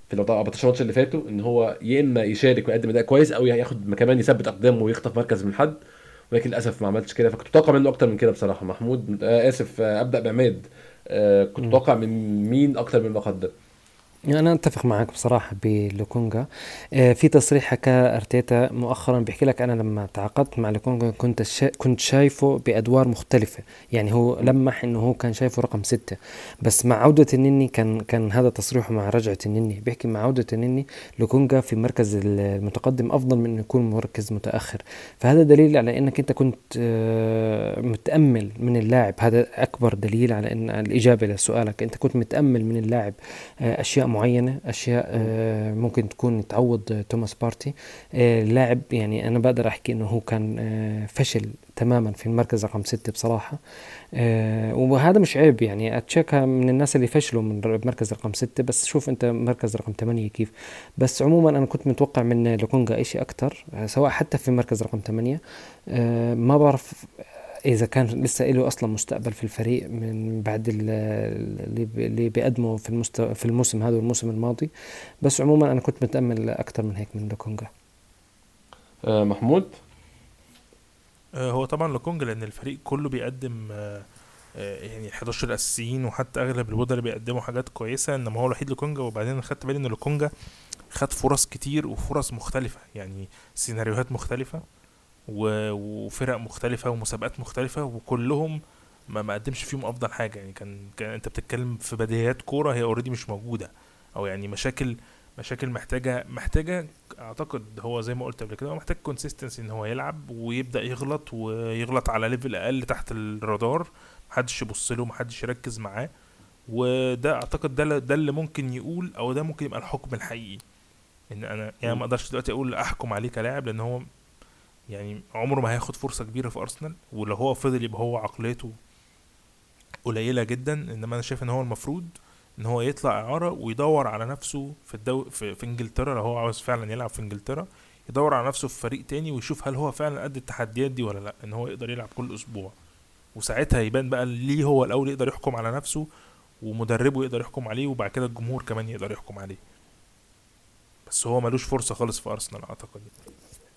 في 14 ماتش اللي فاتوا ان هو يا اما يشارك ويقدم اداء كويس او ياخد كمان يثبت اقدامه ويخطف مركز من حد، ولكن للاسف ما عملتش كده. فكنت متوقع منه اكتر من كده بصراحه. محمود اسف ابدا بعماد، كنت متوقع من مين اكتر من اللقاء ده؟ أنا أتفق معك بصراحة بلوكونجا. في تصريح حكاه أرتيتا مؤخرا بيحكي لك أنا لما تعاقدت مع لوكونجا كنت شايفه بأدوار مختلفة، يعني هو لمح إنه هو كان شايفه رقم 6، بس مع عودة النني كان هذا تصريحه مع رجعة النني، بيحكي مع عودة النني لوكونجا في مركز المتقدم أفضل من إنه يكون مركز متأخر. فهذا دليل على إنك أنت كنت متأمل من اللاعب، هذا أكبر دليل على إن الإجابة لسؤالك أنت كنت متأمل من اللاعب أشياء معينة، أشياء ممكن تكون تعوض توماس بارتي. اللاعب يعني أنا بقدر أحكي أنه هو كان فشل تماما في المركز رقم 6 بصراحة، وهذا مش عيب يعني. أتشيكها من الناس اللي فشلوا من مركز رقم 6، بس شوف أنت مركز رقم 8 كيف. بس عموما أنا كنت متوقع من لوكونجا إشي أكتر، سواء حتى في مركز رقم 8. ما بعرف إذا كان لسه له أصلا مستقبل في الفريق من بعد اللي بيقدمه في الموسم هذا والموسم الماضي، بس عموما أنا كنت متأمل أكتر من هيك من لوكونجا. محمود هو طبعا لوكونجا لأن الفريق كله بيقدم يعني 11 الأساسيين وحتى أغلب البودلة بيقدموا حاجات كويسة، إنما هو الوحيد لوكونجا. وبعدين خدت بالي إن لوكونجا خد فرص كتير وفرص مختلفة، يعني سيناريوهات مختلفة وفرق مختلفة ومسابقات مختلفة، وكلهم ما قدمش فيهم أفضل حاجة. يعني كان أنت بتتكلم في بديهيات كورة هي أوريدي مش موجودة، أو يعني مشاكل محتاجة أعتقد هو زي ما قلت قبل كده محتاج كونسيستنسي، إن هو يلعب ويبدأ يغلط ويغلط على ليفل أقل تحت الرادار، محدش يبص له محدش يركز معاه. وده أعتقد ده اللي ممكن يقول، أو ده ممكن يبقى الحكم الحقيقي، إن أنا يعني ما أقدرش دلوقتي أقول أحكم عليه كلاعب، لأن هو يعني عمره ما هياخد فرصة كبيرة في أرسنال، ولو هو فضل يبقى هو عقليته قليلة جدا. إنما أنا شايف إن هو المفروض إن هو يطلع إعارة ويدور على نفسه في إنجلترا، لو هو عاوز فعلا يلعب في إنجلترا يدور على نفسه في فريق تاني ويشوف هل هو فعلا قد التحديات دي ولا لأ، إن هو يقدر يلعب كل أسبوع. وساعتها يبان بقى ليه هو الأول يقدر يحكم على نفسه ومدربه يقدر يحكم عليه، وبعد كده الجمهور كمان يقدر يحكم عليه. بس هو ملوش فرصة خالص في أرسنال أعتقد.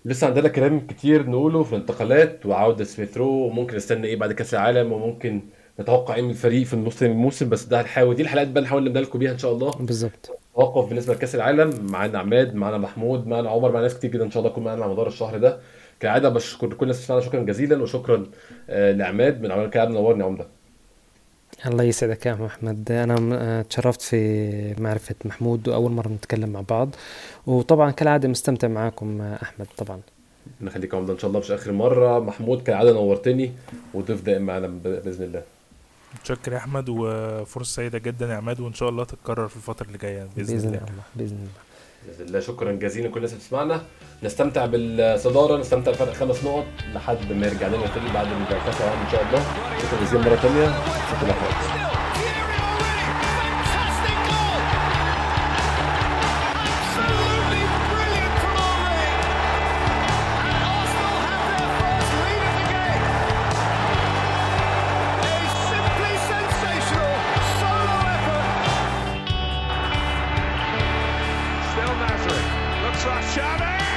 لسه عندنا كلام كتير نقوله في الانتقالات وعودة سميثرو، وممكن نستنى بعد كاس العالم، وممكن نتوقع ايه من الفريق في نص الموسم، بس ده هنحاول دي الحلقات بقى نحاول نبدا لكم بيها ان شاء الله بالظبط. توقف بالنسبه لكاس العالم معانا عماد، معانا محمود، معانا عمر، معانا ناس كتير جدا ان شاء الله تكون معانا على مدار الشهر ده كعاده. بشكر كل الناس اللي شكرا جزيلا، وشكرا لعماد من عمل كلام نورني عمده. الله يسعدك يا محمد، انا اتشرفت في معرفه محمود واول مره نتكلم مع بعض، وطبعا كالعاده مستمتع معاكم احمد. طبعا نخليك عمده ان شاء الله مش اخر مره. محمود كالعاده نورتني وضيف دائم معنا باذن الله. متشكر يا احمد، وفرصه سعيده جدا يا عماد، وان شاء الله تتكرر في الفتره اللي جايه باذن الله. شكرا جزيلا كل الناس اللي بتسمعنا، نستمتع بالصداره، نستمتع بفرق 5 نقط لحد ما يرجع لنا تاني بعد الكاس العالم ان شاء الله. شكرا جزيلا مره ثانيه، شكرا لحضرتك. Chavez!